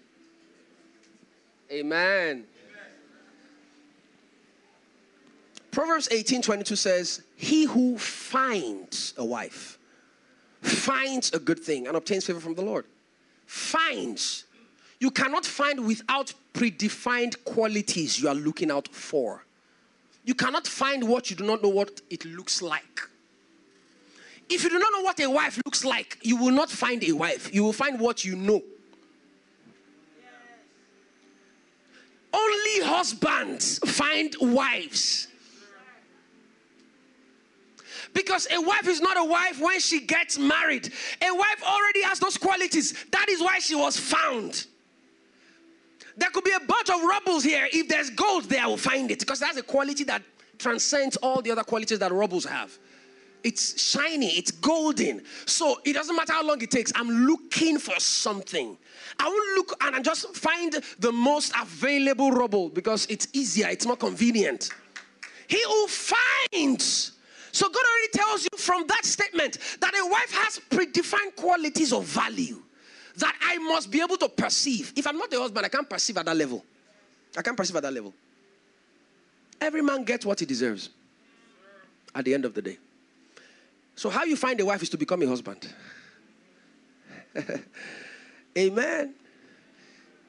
Amen. Proverbs 18:22 says, he who finds a wife finds a good thing and obtains favor from the Lord. Finds. You cannot find without predefined qualities you are looking out for. You cannot find what you do not know what it looks like. If you do not know what a wife looks like, you will not find a wife. You will find what you know. Yes. Only husbands find wives. Because a wife is not a wife when she gets married. A wife already has those qualities. That is why she was found. There could be a bunch of rubbles here. If there's gold there, I will find it. Because that's a quality that transcends all the other qualities that rubbles have. It's shiny. It's golden. So it doesn't matter how long it takes. I'm looking for something. I will look and I just find the most available rubble because it's easier. It's more convenient. He who finds... So God already tells you from that statement that a wife has predefined qualities of value that I must be able to perceive. If I'm not a husband, I can't perceive at that level. I can't perceive at that level. Every man gets what he deserves at the end of the day. So how you find a wife is to become a husband. Amen.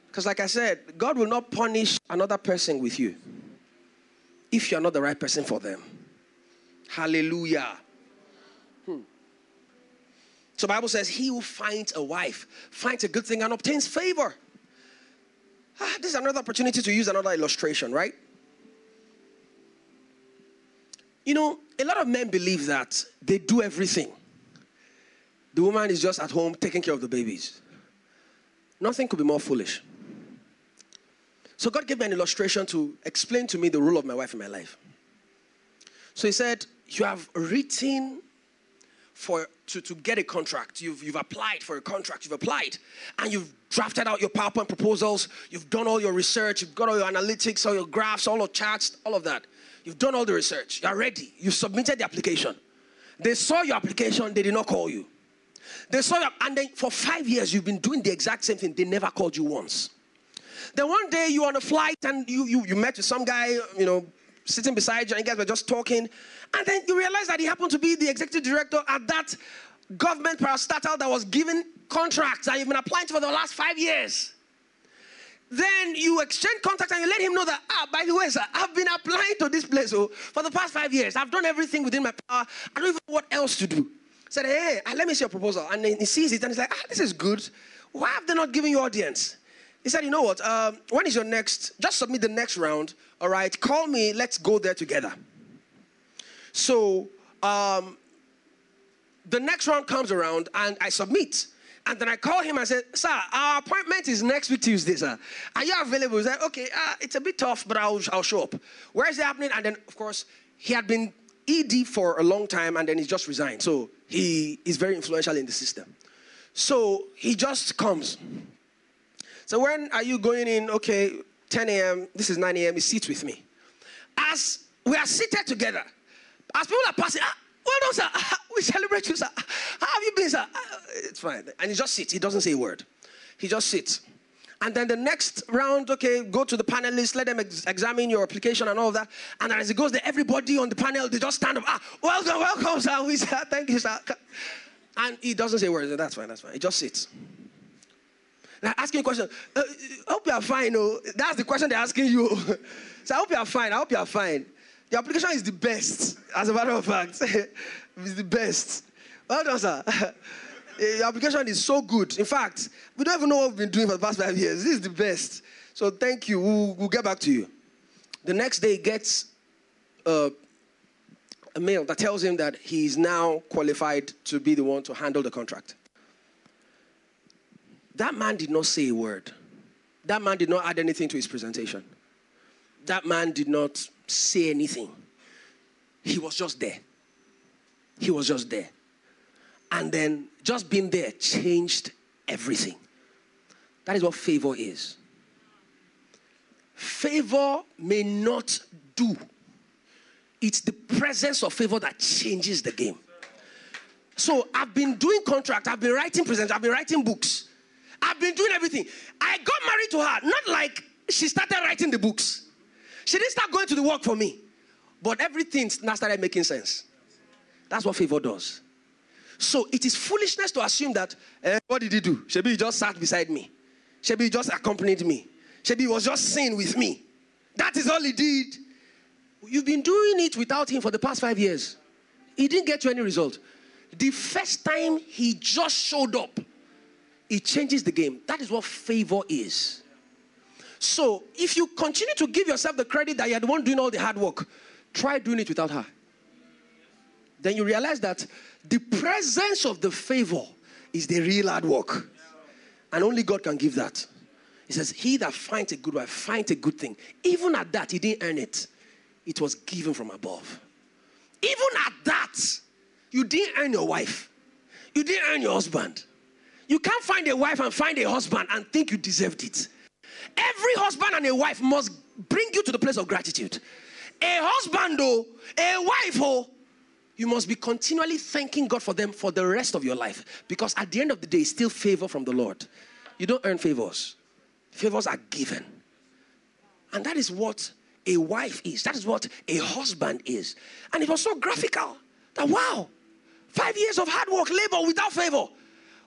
Because like I said, God will not punish another person with you if you're not the right person for them. Hallelujah. So the Bible says, he who finds a wife finds a good thing and obtains favor. This is another opportunity to use another illustration, right? You know, a lot of men believe that they do everything. The woman is just at home taking care of the babies. Nothing could be more foolish. So God gave me an illustration to explain to me the role of my wife in my life. So he said, you have written to get a contract. You've applied for a contract. You've applied. And you've drafted out your PowerPoint proposals. You've done all your research. You've got all your analytics, all your graphs, all your charts, all of that. You've done all the research. You're ready. You've submitted the application. They saw your application. They did not call you. They saw your, and then for 5 years, you've been doing the exact same thing. They never called you once. Then one day, you're on a flight, and you met with some guy, you know, sitting beside you, and you guys were just talking. And then you realize that he happened to be the executive director at that government parastatal that was giving contracts that you've been applying to for the last 5 years. Then you exchange contacts and you let him know that, by the way, sir, I've been applying to this place for the past 5 years. I've done everything within my power. I don't even know what else to do. He said, hey, let me see your proposal. And then he sees it and he's like, this is good. Why have they not given you audience? He said, you know what, when is your next? Just submit the next round, all right? Call me, let's go there together. So the next round comes around and I submit. And then I call him and say, sir, our appointment is next week Tuesday, sir. Are you available? He said, okay, it's a bit tough, but I'll show up. Where is it happening? And then, of course, he had been ED for a long time and then he just resigned. So he is very influential in the system. So he just comes. So when are you going in? Okay, 10 a.m., this is 9 a.m., he sits with me. As we are seated together, as people are passing, well done, sir. We celebrate you, sir. How have you been, sir? It's fine. And he just sits. He doesn't say a word. He just sits. And then the next round, okay, go to the panelists, let them examine your application and all of that. And as it goes there, everybody on the panel, they just stand up. Welcome, welcome, sir. We, sir. Thank you, sir. And he doesn't say words. That's fine, that's fine. He just sits. Now, asking a question. I hope you are fine. Oh. That's the question they're asking you. So I hope you are fine. I hope you are fine. The application is the best, as a matter of fact. It's the best. Well done, sir. Your application is so good. In fact, we don't even know what we've been doing for the past 5 years. This is the best. So thank you. We'll get back to you. The next day, he gets a mail that tells him that he is now qualified to be the one to handle the contract. That man did not say a word. That man did not add anything to his presentation. That man did not say anything. He was just there. He was just there. And then just being there changed everything. That is what favor is. Favor may not do. It's the presence of favor that changes the game. So I've been doing contracts. I've been writing presents. I've been writing books. I've been doing everything. I got married to her. Not like she started writing the books. She didn't start going to the work for me. But everything now started making sense. That's what favor does. So it is foolishness to assume that, what did he do? Shebi just sat beside me. Shebi just accompanied me. Shebi was just seen with me. That is all he did. You've been doing it without him for the past 5 years. He didn't get you any result. The first time he just showed up, it changes the game. That is what favor is. So if you continue to give yourself the credit that you're the one doing all the hard work, try doing it without her. Then you realize that the presence of the favor is the real hard work. And only God can give that. He says, he that finds a good wife, finds a good thing. Even at that, he didn't earn it. It was given from above. Even at that, you didn't earn your wife. You didn't earn your husband. You can't find a wife and find a husband and think you deserved it. Every husband and a wife must bring you to the place of gratitude. A husband, though, a wife, oh, you must be continually thanking God for them for the rest of your life. Because at the end of the day, it's still favor from the Lord. You don't earn favors. Favors are given. And that is what a wife is. That is what a husband is. And it was so graphical that, wow, 5 years of hard work, labor without favor.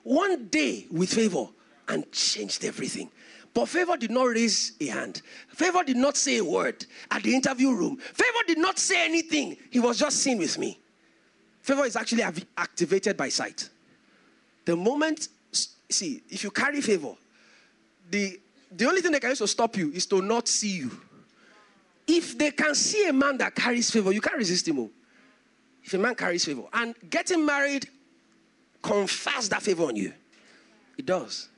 One day with favor and changed everything. But favor did not raise a hand. Favor did not say a word at the interview room. Favor did not say anything. He was just seen with me. Favor is actually activated by sight. The moment, see, if you carry favor, the only thing that can use to stop you is to not see you. If they can see a man that carries favor, you can't resist him. If a man carries favor. And getting married confers that favor on you. It does.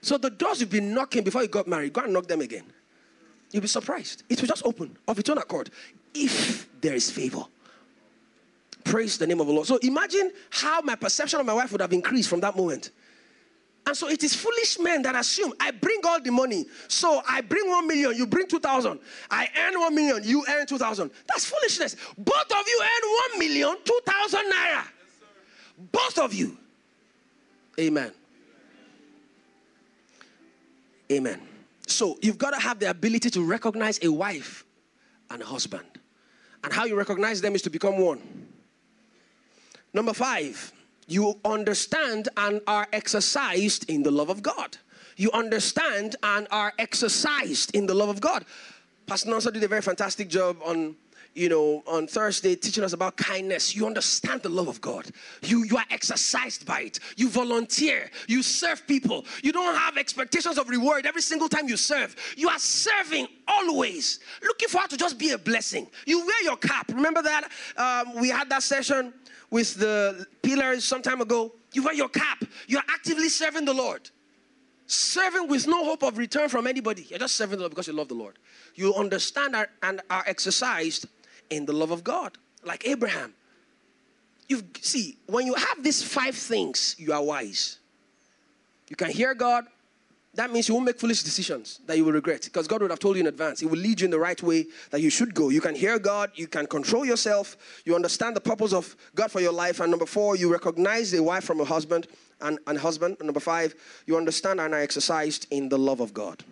So the doors you've been knocking before you got married, go and knock them again. You'll be surprised. It will just open of its own accord. If there is favor. Praise the name of the Lord. So imagine how my perception of my wife would have increased from that moment. And so it is foolish men that assume, I bring all the money. So I bring 1 million, you bring 2,000. I earn 1 million, you earn 2,000. That's foolishness. Both of you earn 1 million, 2,000 naira. Yes, both of you. Amen. Amen. So you've got to have the ability to recognize a wife and a husband. And how you recognize them is to become one. Number 5, you understand and are exercised in the love of God. You understand and are exercised in the love of God. Pastor Nansa did a very fantastic job on Thursday teaching us about kindness. You understand the love of God. You are exercised by it. You volunteer. You serve people. You don't have expectations of reward every single time you serve. You are serving always. Looking for how to just be a blessing. You wear your cap. Remember that? We had that session with the pillars some time ago. You wear your cap. You're actively serving the Lord. Serving with no hope of return from anybody. You're just serving the Lord because you love the Lord. You understand and are exercised in the love of God. Like Abraham. When you have these 5 things, you are wise. You can hear God. That means you won't make foolish decisions that you will regret, because God would have told you in advance. He will lead you in the right way that you should go. You can hear God. You can control yourself. You understand the purpose of God for your life. And number four, you recognize a wife from a husband and husband. And number five, you understand and are exercised in the love of God.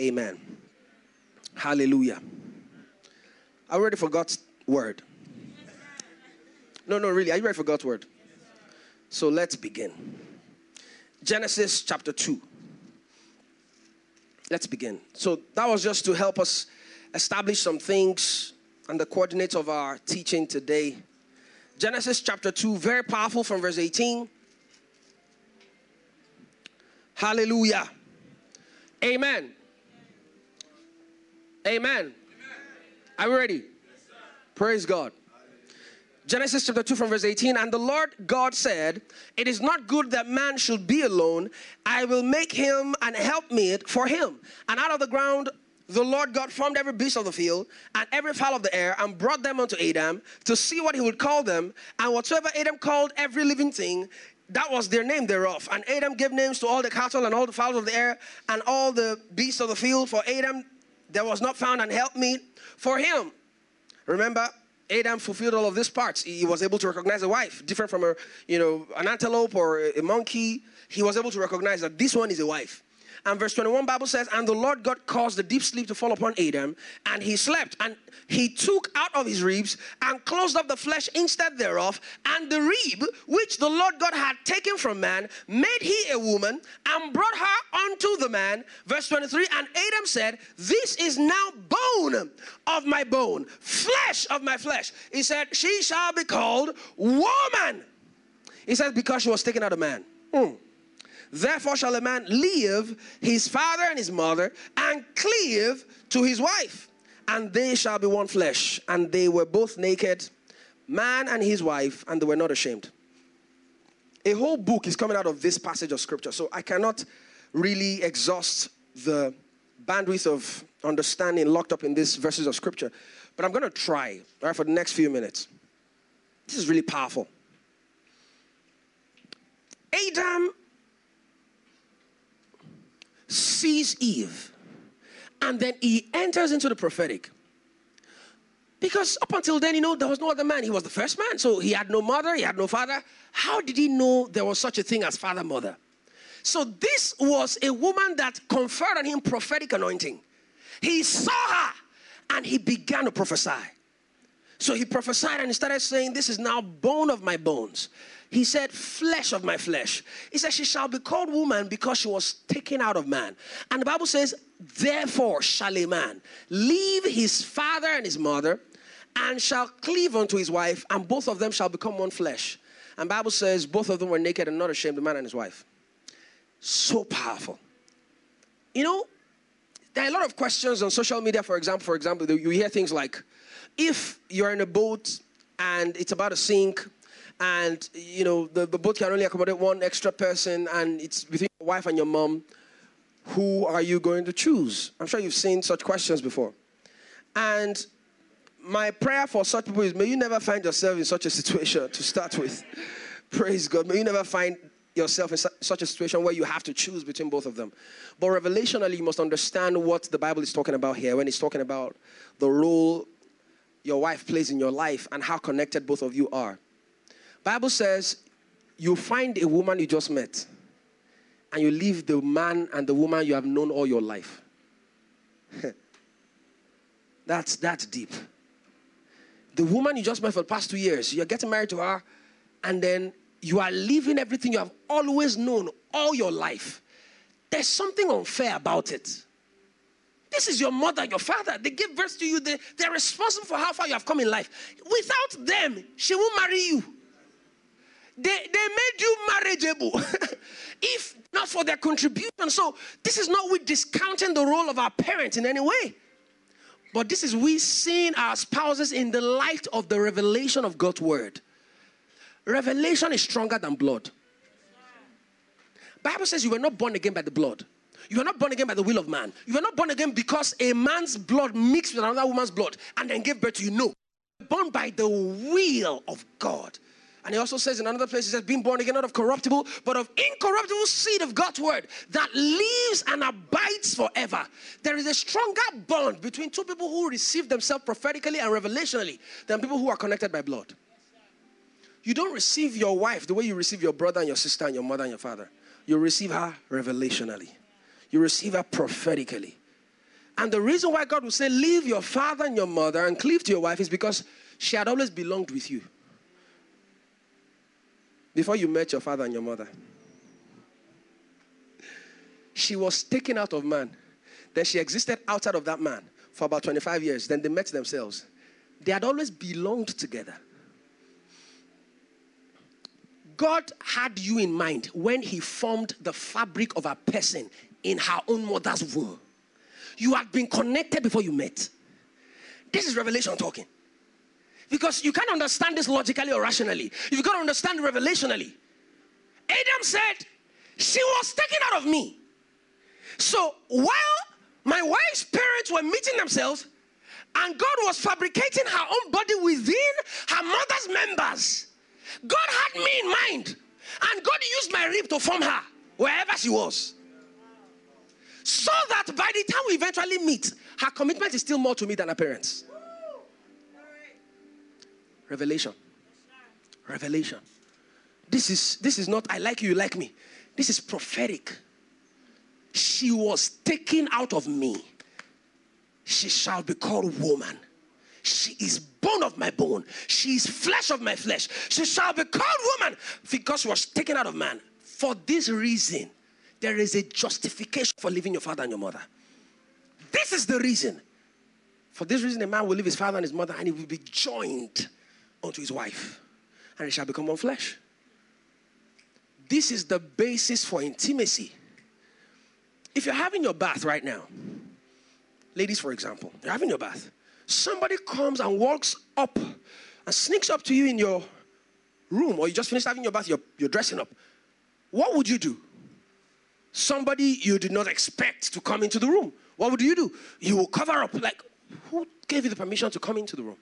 Amen. Hallelujah. Are you ready for God's word? No, really. Are you ready for God's word? So let's begin. Genesis chapter 2. Let's begin. So that was just to help us establish some things and the coordinates of our teaching today. Genesis chapter 2, very powerful, from verse 18. Hallelujah. Amen. Amen. Are we ready? Praise God. Genesis chapter 2 from verse 18, and the Lord God said, it is not good that man should be alone. I will make him an helpmeet for him. And out of the ground, the Lord God formed every beast of the field and every fowl of the air, and brought them unto Adam to see what he would call them. And whatsoever Adam called every living thing, that was their name thereof. And Adam gave names to all the cattle and all the fowls of the air and all the beasts of the field. For Adam, there was not found an helpmeet for him. Remember, Adam fulfilled all of these parts. He was able to recognize a wife, different from an antelope or a monkey. He was able to recognize that this one is a wife. And verse 21, Bible says, and the Lord God caused a deep sleep to fall upon Adam, and he slept. And he took out of his ribs and closed up the flesh instead thereof. And the rib, which the Lord God had taken from man, made he a woman, and brought her unto the man. Verse 23, and Adam said, this is now bone of my bone, flesh of my flesh. He said, she shall be called woman. He says, because she was taken out of man. Therefore shall a man leave his father and his mother, and cleave to his wife, and they shall be one flesh. And they were both naked, man and his wife, and they were not ashamed. A whole book is coming out of this passage of scripture, so I cannot really exhaust the bandwidth of understanding locked up in these verses of scripture. But I'm going to try, all right, for the next few minutes. This is really powerful. Adam sees Eve, and then he enters into the prophetic, because up until then, there was no other man. He was the first man, so he had no mother, he had no father. How did he know there was such a thing as father, mother? So this was a woman that conferred on him prophetic anointing. He saw her and he began to prophesy. So he prophesied and he started saying, this is now bone of my bones. He said, flesh of my flesh. He said, she shall be called woman, because she was taken out of man. And the Bible says, therefore shall a man leave his father and his mother, and shall cleave unto his wife, and both of them shall become one flesh. And the Bible says, both of them were naked and not ashamed, the man and his wife. So powerful. There are a lot of questions on social media, for example, you hear things like, if you're in a boat and it's about to sink, and the boat can only accommodate one extra person, and it's between your wife and your mom, who are you going to choose? I'm sure you've seen such questions before. And my prayer for such people is, may you never find yourself in such a situation to start with. Praise God. May you never find yourself in such a situation where you have to choose between both of them. But revelationally, you must understand what the Bible is talking about here when it's talking about the role your wife plays in your life and how connected both of you are. Bible says you find a woman you just met, and you leave the man and the woman you have known all your life. That's deep. The woman you just met for the past 2 years, you're getting married to her, and then you are leaving everything you have always known all your life. There's something unfair about it. This is your mother, your father. They gave birth to you. They're responsible for how far you have come in life. Without them, she won't marry you. They made you marriageable, if not for their contribution. So this is not we discounting the role of our parents in any way. But this is we seeing our spouses in the light of the revelation of God's word. Revelation is stronger than blood. Bible says you were not born again by the blood. You were not born again by the will of man. You were not born again because a man's blood mixed with another woman's blood and then gave birth to you. No. Born by the will of God. And he also says in another place, he says, being born again, not of corruptible, but of incorruptible seed of God's word that lives and abides forever. There is a stronger bond between two people who receive themselves prophetically and revelationally than people who are connected by blood. You don't receive your wife the way you receive your brother and your sister and your mother and your father. You receive her revelationally. You receive her prophetically. And the reason why God will say, leave your father and your mother and cleave to your wife is because she had always belonged with you. Before you met your father and your mother. She was taken out of man. Then she existed outside of that man for about 25 years. Then they met themselves. They had always belonged together. God had you in mind when he formed the fabric of a person in her own mother's womb. You had been connected before you met. This is revelation talking. Because you can't understand this logically or rationally. You've got to understand revelationally. Adam said, she was taken out of me. So while my wife's parents were meeting themselves, and God was fabricating her own body within her mother's members, God had me in mind. And God used my rib to form her wherever she was. So that by the time we eventually meet, her commitment is still more to me than her parents. Revelation. Revelation. This is not, I like you like me. This is prophetic. She was taken out of me. She shall be called woman. She is bone of my bone. She is flesh of my flesh. She shall be called woman because she was taken out of man. For this reason, there is a justification for leaving your father and your mother. This is the reason. For this reason, a man will leave his father and his mother, and he will be joined unto his wife, and they shall become one flesh. This is the basis for intimacy. If you're having your bath right now, ladies, for example, you're having your bath. Somebody comes and walks up and sneaks up to you in your room, or you just finished having your bath, you're dressing up. What would you do? Somebody you did not expect to come into the room. What would you do? You will cover up. Like, who gave you the permission to come into the room?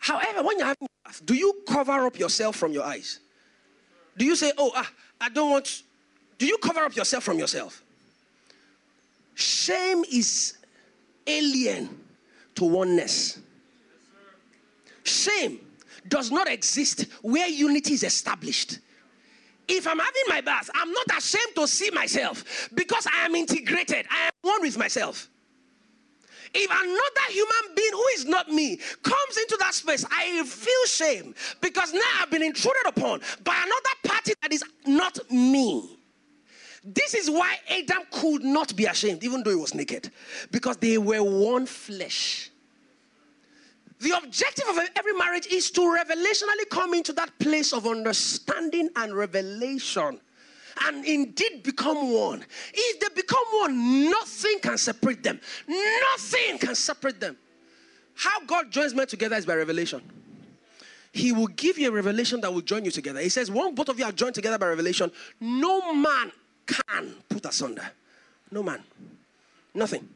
However, when you're having a bath, do you cover up yourself from your eyes? Do you say, I don't want... Do you cover up yourself from yourself? Shame is alien to oneness. Shame does not exist where unity is established. If I'm having my bath, I'm not ashamed to see myself because I am integrated. I am one with myself. If another human being who is not me comes into that space, I feel shame because now I've been intruded upon by another party that is not me. This is why Adam could not be ashamed, even though he was naked, because they were one flesh. The objective of every marriage is to revelationally come into that place of understanding and revelation and indeed become one. If they become one, nothing can separate them. Nothing can separate them. How God joins men together is by revelation. He will give you a revelation that will join you together. He says, once both of you are joined together by revelation, no man can put asunder. No man. Nothing.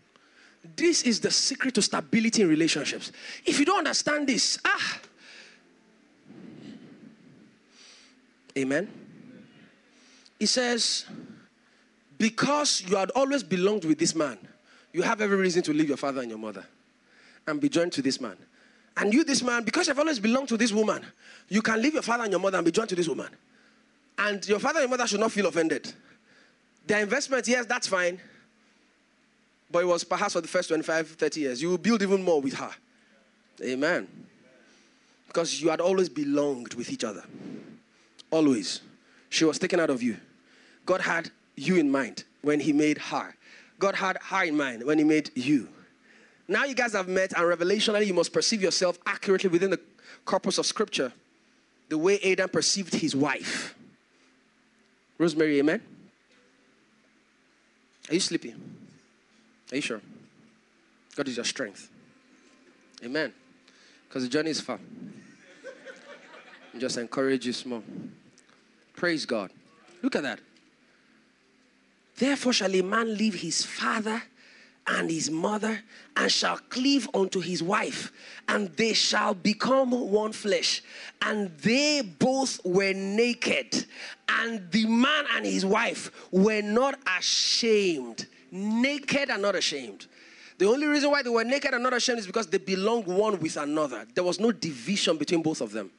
This is the secret to stability in relationships. If you don't understand this, Amen. It says, because you had always belonged with this man, you have every reason to leave your father and your mother and be joined to this man. And you, this man, because you've always belonged to this woman, you can leave your father and your mother and be joined to this woman. And your father and your mother should not feel offended. Their investment, yes, that's fine. But it was perhaps for the first 25, 30 years. You will build even more with her. Amen. Because you had always belonged with each other. Always. She was taken out of you. God had you in mind when he made her. God had her in mind when he made you. Now you guys have met, and revelationally you must perceive yourself accurately within the corpus of scripture. The way Adam perceived his wife. Rosemary, amen? Are you sleepy? Are you sure? God is your strength. Amen. Because the journey is far. Just encourage you small. Praise God. Look at that. Therefore shall a man leave his father and his mother, and shall cleave unto his wife, and they shall become one flesh. And they both were naked, and the man and his wife were not ashamed. Naked and not ashamed. The only reason why they were naked and not ashamed is because they belonged one with another. There was no division between both of them.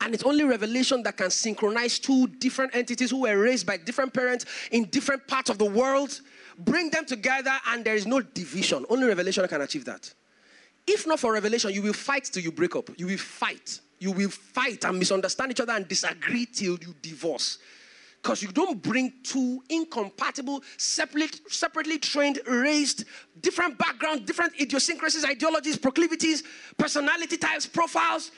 And it's only revelation that can synchronize two different entities who were raised by different parents in different parts of the world. Bring them together and there is no division. Only revelation can achieve that. If not for revelation, you will fight till you break up. You will fight. You will fight and misunderstand each other and disagree till you divorce. Because you don't bring two incompatible, separately trained, raised, different backgrounds, different idiosyncrasies, ideologies, proclivities, personality types, profiles,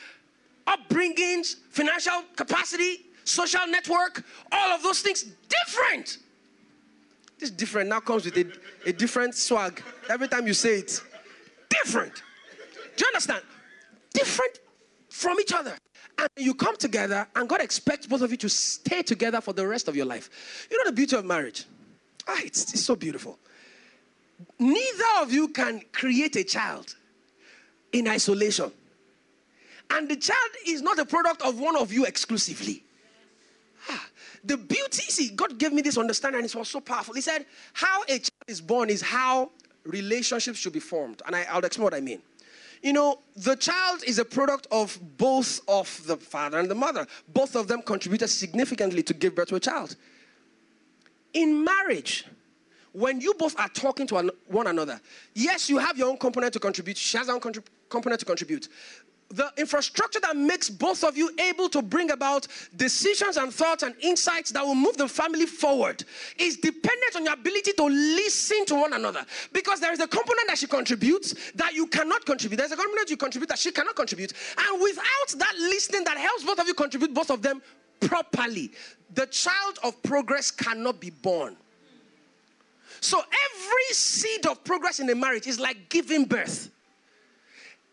upbringings, financial capacity, social network, all of those things different. This different now comes with a different swag. Every time you say it, different. Do you understand? Different from each other. And you come together and God expects both of you to stay together for the rest of your life. You know the beauty of marriage? Ah, it's so beautiful. Neither of you can create a child in isolation. And the child is not a product of one of you exclusively. Ah, the beauty, see, God gave me this understanding and it was so powerful. He said, how a child is born is how relationships should be formed. And I'll explain what I mean. You know, the child is a product of both of the father and the mother. Both of them contributed significantly to give birth to a child. In marriage, when you both are talking to one another, yes, you have your own component to contribute. She has her own component to contribute. The infrastructure that makes both of you able to bring about decisions and thoughts and insights that will move the family forward is dependent on your ability to listen to one another. Because there is a component that she contributes that you cannot contribute. There's a component you contribute that she cannot contribute. And without that listening that helps both of you contribute both of them properly, the child of progress cannot be born. So every seed of progress in a marriage is like giving birth.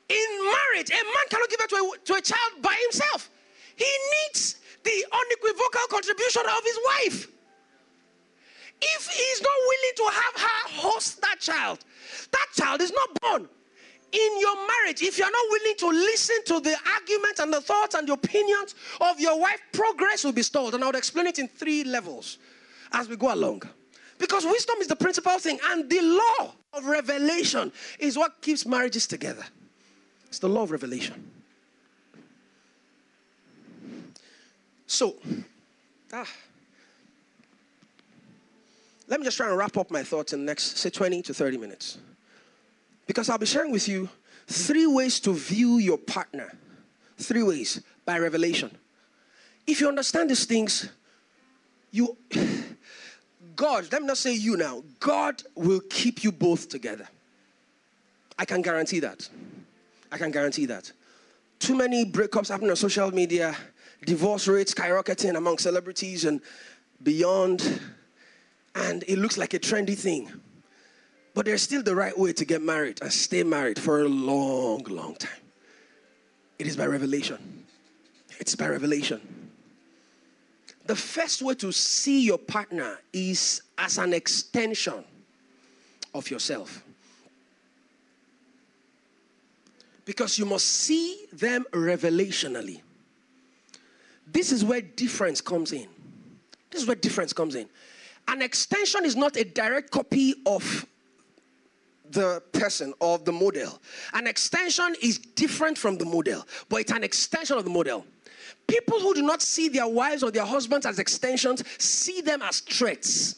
In marriage, a man cannot give birth to a child by himself. He needs the unequivocal contribution of his wife. If he's not willing to have her host that child is not born. In your marriage, if you're not willing to listen to the arguments and the thoughts and the opinions of your wife, progress will be stalled. And I would explain it in three levels as we go along. Because wisdom is the principal thing, and the law of revelation is what keeps marriages together. It's the law of revelation. So, let me just try and wrap up my thoughts in the next, say, 20 to 30 minutes. Because I'll be sharing with you three ways to view your partner. Three ways by revelation. If you understand these things, God, let me not say you now, God will keep you both together. I can guarantee that. I can guarantee that. Too many breakups happening on social media, divorce rates skyrocketing among celebrities and beyond, and it looks like a trendy thing. But there's still the right way to get married and stay married for a long, long time. It is by revelation. It's by revelation. The first way to see your partner is as an extension of yourself. Because you must see them revelationally. This is where difference comes in. This is where difference comes in. An extension is not a direct copy of the person or the model. An extension is different from the model, but it's an extension of the model. People who do not see their wives or their husbands as extensions see them as threats.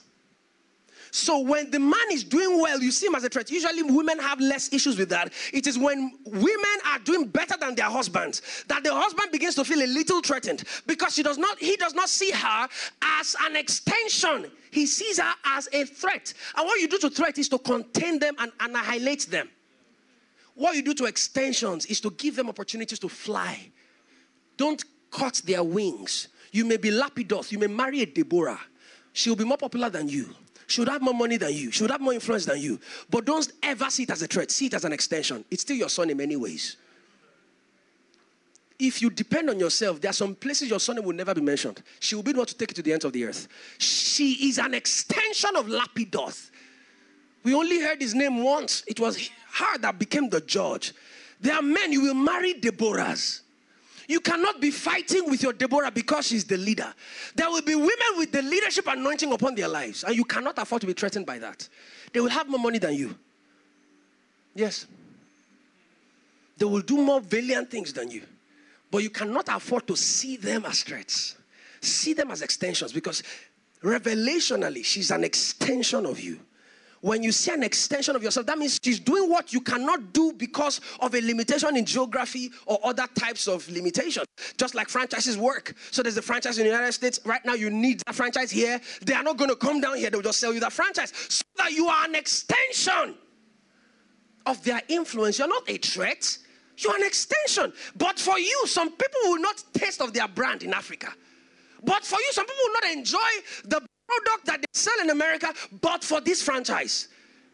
So when the man is doing well, you see him as a threat. Usually women have less issues with that. It is when women are doing better than their husbands that the husband begins to feel a little threatened because he does not see her as an extension. He sees her as a threat. And what you do to threat is to contain them and annihilate them. What you do to extensions is to give them opportunities to fly. Don't cut their wings. You may be Lappidoth. You may marry a Deborah. She will be more popular than you. She would have more money than you. She would have more influence than you. But don't ever see it as a threat. See it as an extension. It's still your son in many ways. If you depend on yourself, there are some places your son will never be mentioned. She will be the one to take it to the ends of the earth. She is an extension of Lappidoth. We only heard his name once. It was her that became the judge. There are men you will marry Deborahs. You cannot be fighting with your Deborah because she's the leader. There will be women with the leadership anointing upon their lives, and you cannot afford to be threatened by that. They will have more money than you. Yes. They will do more valiant things than you. But you cannot afford to see them as threats. See them as extensions, because revelationally, she's an extension of you. When you see an extension of yourself, that means she's doing what you cannot do because of a limitation in geography or other types of limitation. Just like franchises work. So there's a franchise in the United States. Right now you need that franchise here. They are not going to come down here. They'll just sell you that franchise. So that you are an extension of their influence. You're not a threat. You're an extension. But for you, some people will not taste of their brand in Africa. But for you, some people will not enjoy the product that they sell in America, but for this franchise.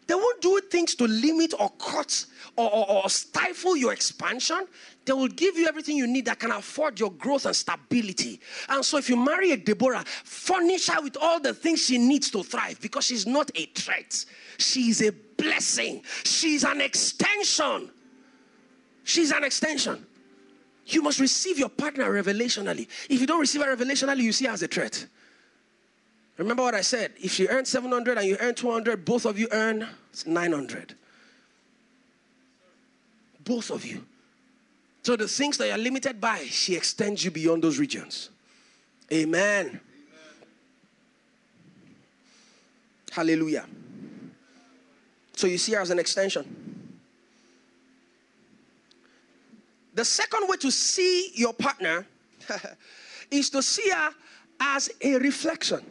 They won't do things to limit or cut or stifle your expansion. They will give you everything you need that can afford your growth and stability. And so if you marry a Deborah, furnish her with all the things she needs to thrive, because she's not a threat. She is a blessing. She's an extension. She's an extension. You must receive your partner revelationally. If you don't receive her revelationally, you see her as a threat. Remember what I said. If she earned 700 and you earn 200, both of you earn 900. Both of you. So the things that you are limited by, she extends you beyond those regions. Amen. Amen. Hallelujah. So you see her as an extension. The second way to see your partner is to see her as a reflection.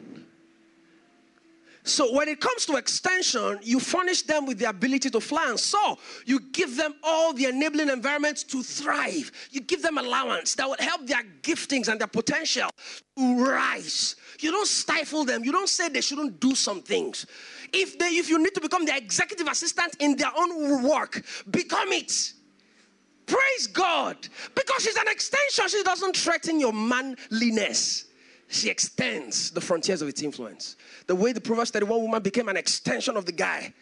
So when it comes to extension, you furnish them with the ability to fly and soar. You give them all the enabling environments to thrive. You give them allowance that will help their giftings and their potential to rise. You don't stifle them. You don't say they shouldn't do some things. If you need to become their executive assistant in their own work, become it. Praise God. Because she's an extension. She doesn't threaten your manliness. She extends the frontiers of its influence. The way the Proverbs 31 woman became an extension of the guy.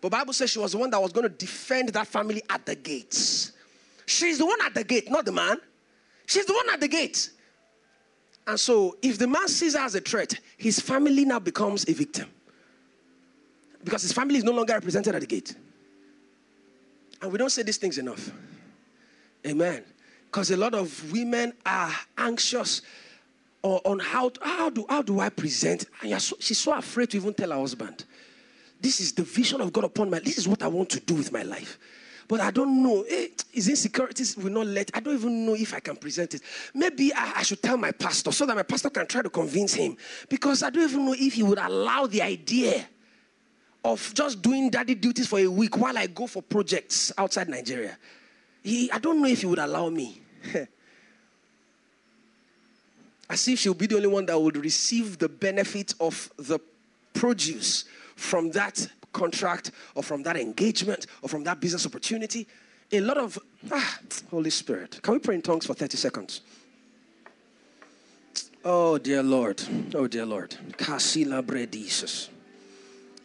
But the Bible says she was the one that was going to defend that family at the gates. She's the one at the gate, not the man. She's the one at the gate. And so if the man sees her as a threat, his family now becomes a victim. Because his family is no longer represented at the gate. And we don't say these things enough. Amen. Because a lot of women are anxious on how do I present? And she's so afraid to even tell her husband, this is the vision of God upon my life. This is what I want to do with my life. But I don't know. His insecurities will not let. I don't even know if I can present it. Maybe I should tell my pastor so that my pastor can try to convince him. Because I don't even know if he would allow the idea of just doing daddy duties for a week while I go for projects outside Nigeria. I don't know if he would allow me. As if she'll be the only one that would receive the benefit of the produce from that contract or from that engagement or from that business opportunity. A lot of, Holy Spirit. Can we pray in tongues for 30 seconds? Oh, dear Lord. Oh, dear Lord. Kasila bredisus.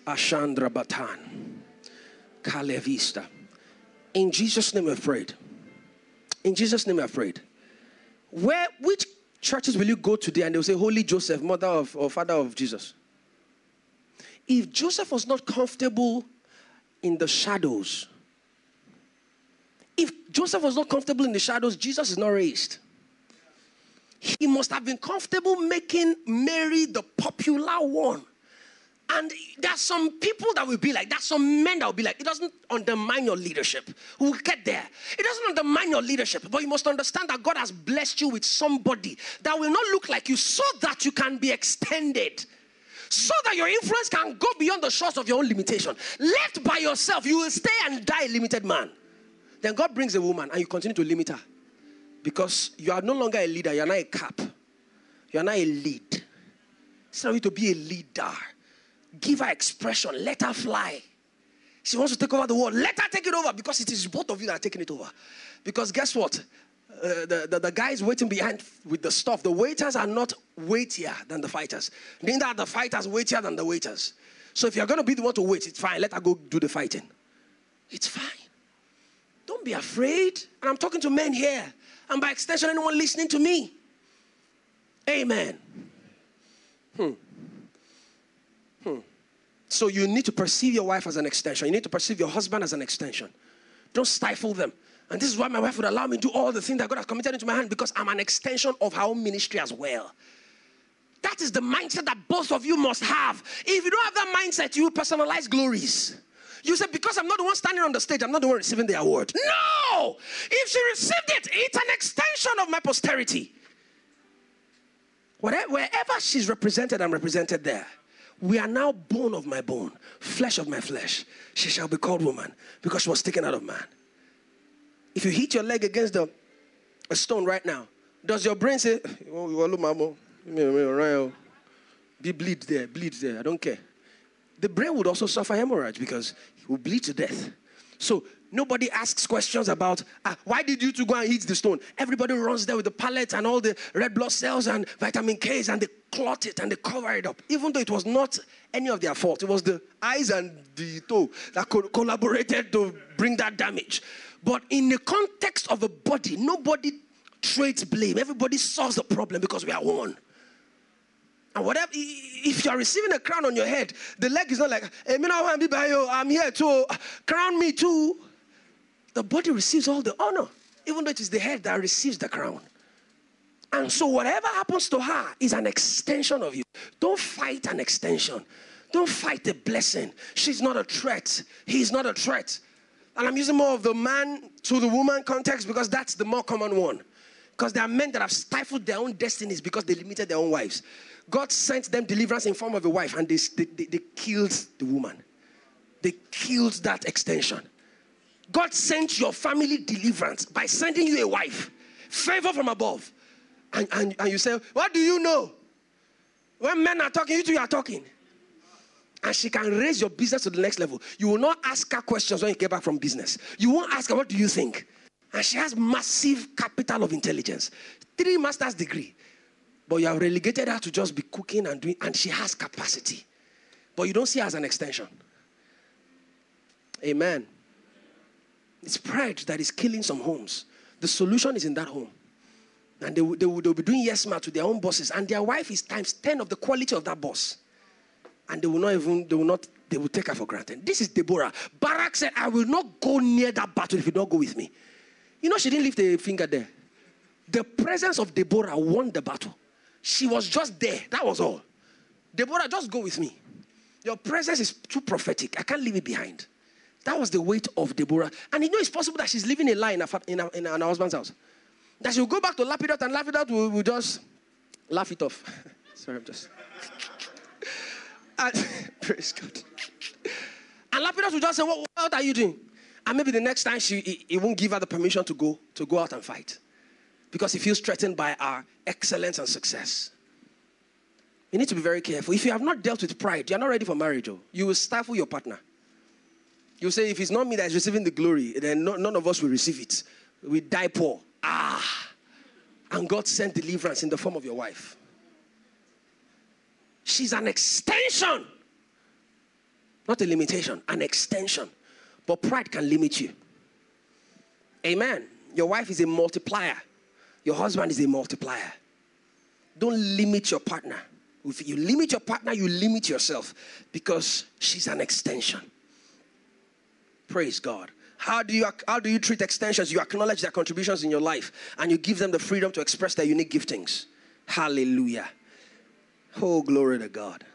Ashandra batan. Kalevista. In Jesus' name I've prayed. In Jesus' name I've prayed. Which churches will you go today and they'll say, Holy Joseph, mother of or father of Jesus? If Joseph was not comfortable in the shadows, if Joseph was not comfortable in the shadows, Jesus is not raised. He must have been comfortable making Mary the popular one. And there's some people that will be like, there's some men that will be like, it doesn't undermine your leadership. We'll get there. It doesn't undermine your leadership, but you must understand that God has blessed you with somebody that will not look like you, so that you can be extended, so that your influence can go beyond the shores of your own limitation. Left by yourself, you will stay and die a limited man. Then God brings a woman and you continue to limit her because you are no longer a leader. You are not a cap. You are not a lead. It's not you to be a leader. Give her expression. Let her fly. She wants to take over the world. Let her take it over, because it is both of you that are taking it over. Because guess what? The guys waiting behind with the stuff. The waiters are not weightier than the fighters. Neither are the fighters weightier than the waiters. So if you're going to be the one to wait, it's fine. Let her go do the fighting. It's fine. Don't be afraid. And I'm talking to men here. And by extension, anyone listening to me. Amen. So you need to perceive your wife as an extension. You need to perceive your husband as an extension. Don't stifle them. And this is why my wife would allow me to do all the things that God has committed into my hand, because I'm an extension of her own ministry as well. That is the mindset that both of you must have. If you don't have that mindset, you will personalize glories. You say, because I'm not the one standing on the stage, I'm not the one receiving the award. No! If she received it, it's an extension of my posterity. Wherever she's represented, I'm represented there. We are now bone of my bone, flesh of my flesh. She shall be called woman, because she was taken out of man. If you hit your leg against a stone right now, does your brain say, bleed there, I don't care. The brain would also suffer hemorrhage, because he will bleed to death. So nobody asks questions about, why did you two go and hit the stone? Everybody runs there with the pellets and all the red blood cells and vitamin Ks, and they clot it and they cover it up. Even though it was not any of their fault. It was the eyes and the toe that collaborated to bring that damage. But in the context of a body, nobody traits blame. Everybody solves the problem because we are one. And whatever, if you are receiving a crown on your head, the leg is not like, hey, I'm here to crown me too. The body receives all the honor, even though it is the head that receives the crown. And so whatever happens to her is an extension of you. Don't fight an extension. Don't fight a blessing. She's not a threat. He's not a threat. And I'm using more of the man to the woman context because that's the more common one. Because there are men that have stifled their own destinies because they limited their own wives. God sent them deliverance in form of a wife, and they killed the woman. They killed that extension. God sent your family deliverance by sending you a wife. Favor from above. And you say, what do you know? When men are talking, you two are talking. And she can raise your business to the next level. You will not ask her questions when you get back from business. You won't ask her, what do you think? And she has massive capital of intelligence. 3 master's degree. But you have relegated her to just be cooking and doing, and she has capacity. But you don't see her as an extension. Amen. It's pride that is killing some homes. The solution is in that home. And they will be doing yes ma to their own bosses. And their wife is times 10 of the quality of that boss. And they will take her for granted. This is Deborah. Barak said, I will not go near that battle if you don't go with me. You know, she didn't lift a finger there. The presence of Deborah won the battle. She was just there. That was all. Deborah, just go with me. Your presence is too prophetic. I can't leave it behind. That was the weight of Deborah. And you know it's possible that she's living a lie in her husband's house. That she'll go back to Lappidoth, and Lappidoth will just laugh it off. Sorry, I'm just... and, praise God. And Lappidoth will just say, what are you doing? And maybe the next time he won't give her the permission to go out and fight. Because he feels threatened by our excellence and success. You need to be very careful. If you have not dealt with pride, you're not ready for marriage. Though. You will stifle your partner. You say, if it's not me that is receiving the glory, then none of us will receive it. We die poor. And God sent deliverance in the form of your wife. She's an extension. Not a limitation, an extension. But pride can limit you. Amen. Your wife is a multiplier. Your husband is a multiplier. Don't limit your partner. If you limit your partner, you limit yourself, because she's an extension. Praise God. How do you treat extensions? You acknowledge their contributions in your life, and you give them the freedom to express their unique giftings. Hallelujah. Oh, glory to God.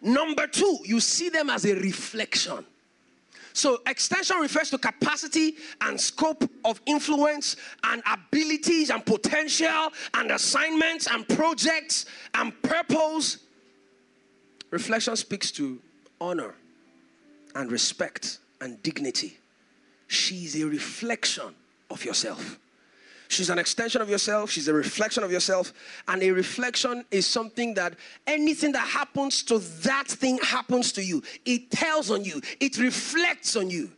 Number 2, you see them as a reflection. So extension refers to capacity and scope of influence and abilities and potential and assignments and projects and purpose. Reflection speaks to honor and respect and dignity. She's a reflection of yourself. She's an extension of yourself. She's a reflection of yourself. And a reflection is something that anything that happens to that thing happens to you. It tells on you. It reflects on you.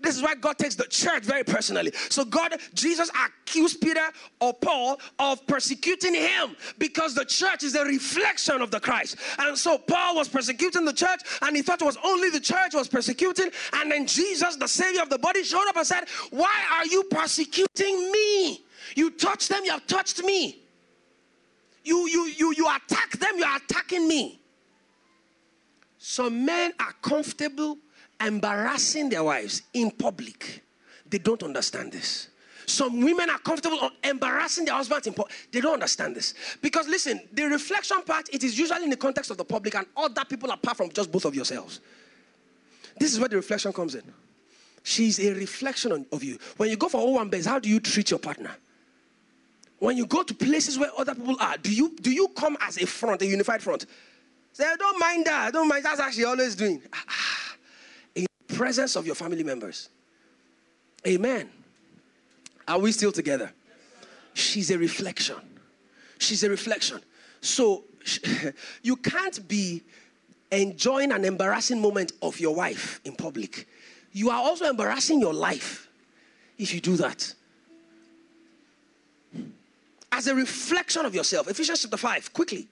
This is why God takes the church very personally. So Jesus accused Peter or Paul of persecuting him because the church is a reflection of the Christ. And so Paul was persecuting the church, and he thought it was only the church was persecuting. And then Jesus, the Savior of the body, showed up and said, "Why are you persecuting me? You touched them, you have touched me. You attack them, you are attacking me." Some men are comfortable embarrassing their wives in public. They don't understand this. Some women are comfortable embarrassing their husbands in public. They don't understand this. Because listen, the reflection part, it is usually in the context of the public and other people apart from just both of yourselves. This is where the reflection comes in. She's a reflection of you. When you go for O1Bs, how do you treat your partner? When you go to places where other people are, do you come as a front, a unified front? Say, "I don't mind that. I don't mind." That's how she's always doing. In the presence of your family members. Amen. Are we still together? She's a reflection. She's a reflection. So you can't be enjoying an embarrassing moment of your wife in public. You are also embarrassing your life if you do that. As a reflection of yourself. Ephesians chapter 5, quickly.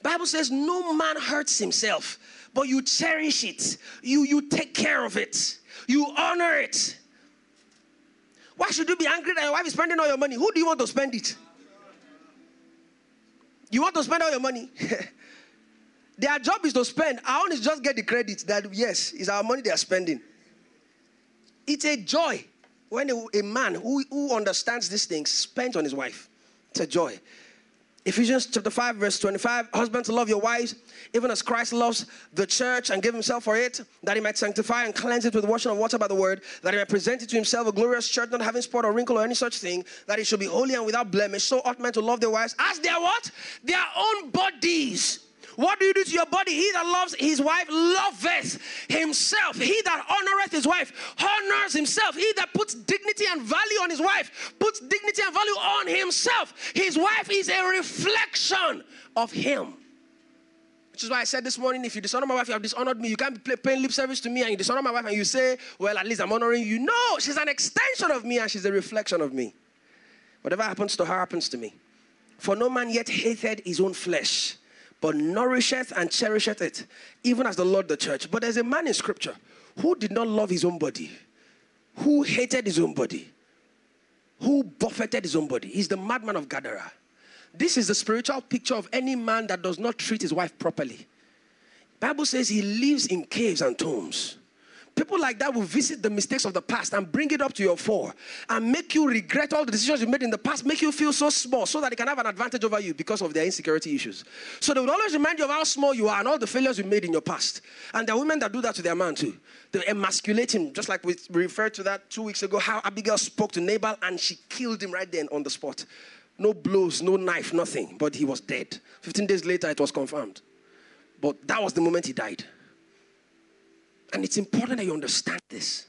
Bible says, "No man hurts himself, but you cherish it. You take care of it. You honor it." Why should you be angry that your wife is spending all your money? Who do you want to spend it? You want to spend all your money? Their job is to spend. Our own is just get the credit that, yes, it's our money they are spending. It's a joy when a man who understands these things spends on his wife. It's a joy. Ephesians chapter 5, verse 25, "Husbands, love your wives, even as Christ loves the church and gave himself for it, that he might sanctify and cleanse it with the washing of water by the word, that he might present it to himself a glorious church, not having spot or wrinkle or any such thing, that it should be holy and without blemish. So ought men to love their wives as their" what? "Their own bodies." What do you do to your body? "He that loves his wife loveth himself." He that honoreth his wife honors himself. He that puts dignity and value on his wife puts dignity and value on himself. His wife is a reflection of him. Which is why I said this morning, if you dishonor my wife, you have dishonored me. You can't be paying lip service to me and you dishonor my wife and you say, "Well, at least I'm honoring you." No, she's an extension of me and she's a reflection of me. Whatever happens to her happens to me. "For no man yet hated his own flesh, but nourisheth and cherisheth it, even as the Lord the church." But there's a man in scripture who did not love his own body, who hated his own body, who buffeted his own body. He's the madman of Gadara. This is the spiritual picture of any man that does not treat his wife properly. Bible says he lives in caves and tombs. People like that will visit the mistakes of the past and bring it up to your fore and make you regret all the decisions you made in the past, make you feel so small so that they can have an advantage over you because of their insecurity issues. So they will always remind you of how small you are and all the failures you made in your past. And there are women that do that to their man too. They emasculate him, just like we referred to that 2 weeks ago, how Abigail spoke to Nabal and she killed him right then on the spot. No blows, no knife, nothing, but he was dead. 15 days later, it was confirmed. But that was the moment he died. And it's important that you understand this.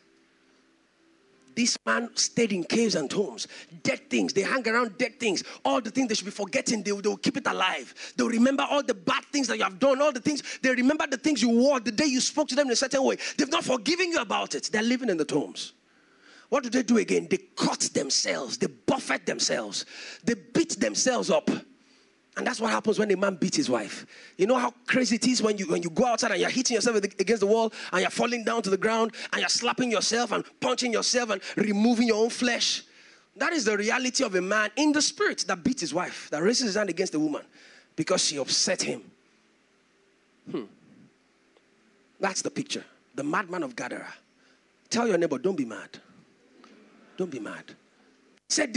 This man stayed in caves and tombs. Dead things. They hang around dead things. All the things they should be forgetting, they will keep it alive. They'll remember all the bad things that you have done, all the things. They remember the things you wore the day you spoke to them in a certain way. They've not forgiven you about it. They're living in the tombs. What do again? They cut themselves. They buffet themselves. They beat themselves up. And that's what happens when a man beats his wife. You know how crazy it is when you go outside and you're hitting yourself against the wall and you're falling down to the ground and you're slapping yourself and punching yourself and removing your own flesh? That is the reality of a man in the spirit that beats his wife, that raises his hand against a woman because she upset him. That's the picture. The madman of Gadara. Tell your neighbor, don't be mad. Don't be mad. He said,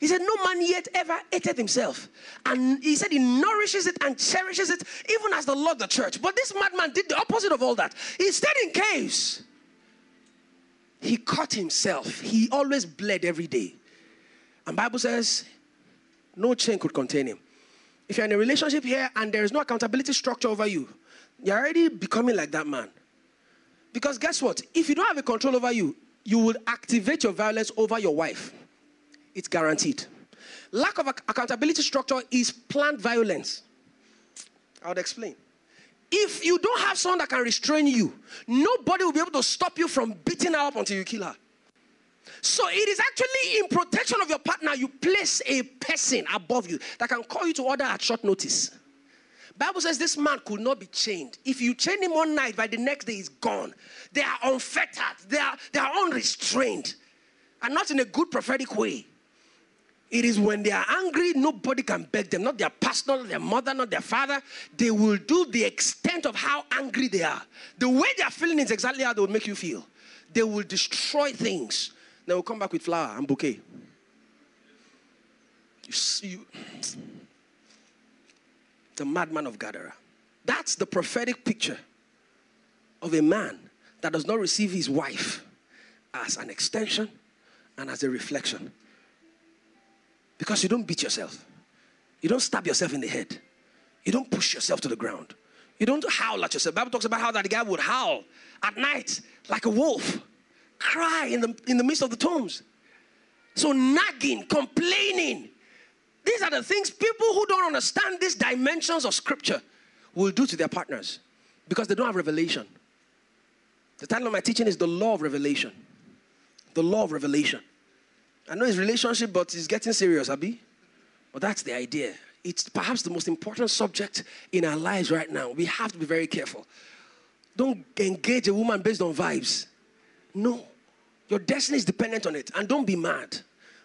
he said, "No man yet ever hated himself." And he said he nourishes it and cherishes it, even as the Lord the church. But this madman did the opposite of all that. He stayed in caves. He cut himself. He always bled every day. And Bible says no chain could contain him. If you're in a relationship here and there is no accountability structure over you, you're already becoming like that man. Because guess what? If you don't have a control over you, you will activate your violence over your wife. It's guaranteed. Lack of accountability structure is planned violence. I would explain. If you don't have someone that can restrain you, nobody will be able to stop you from beating her up until you kill her. So it is actually in protection of your partner, you place a person above you that can call you to order at short notice. Bible says this man could not be chained. If you chain him one night, by the next day he's gone. They are unfettered. They are unrestrained. And not in a good prophetic way. It is when they are angry, nobody can beg them. Not their pastor, not their mother, not their father. They will do the extent of how angry they are. The way they are feeling is exactly how they will make you feel. They will destroy things. They will come back with flower and bouquet. You see, the madman of Gadara. That's the prophetic picture of a man that does not receive his wife as an extension and as a reflection. Because you don't beat yourself. You don't stab yourself in the head. You don't push yourself to the ground. You don't howl at yourself. The Bible talks about how that guy would howl at night like a wolf. Cry in the midst of the tombs. So nagging, complaining. These are the things people who don't understand these dimensions of scripture will do to their partners. Because they don't have revelation. The title of my teaching is The Law of Revelation. The Law of Revelation. I know it's relationship, but it's getting serious, Abi. But that's the idea. It's perhaps the most important subject in our lives right now. We have to be very careful. Don't engage a woman based on vibes. No. Your destiny is dependent on it. And don't be mad.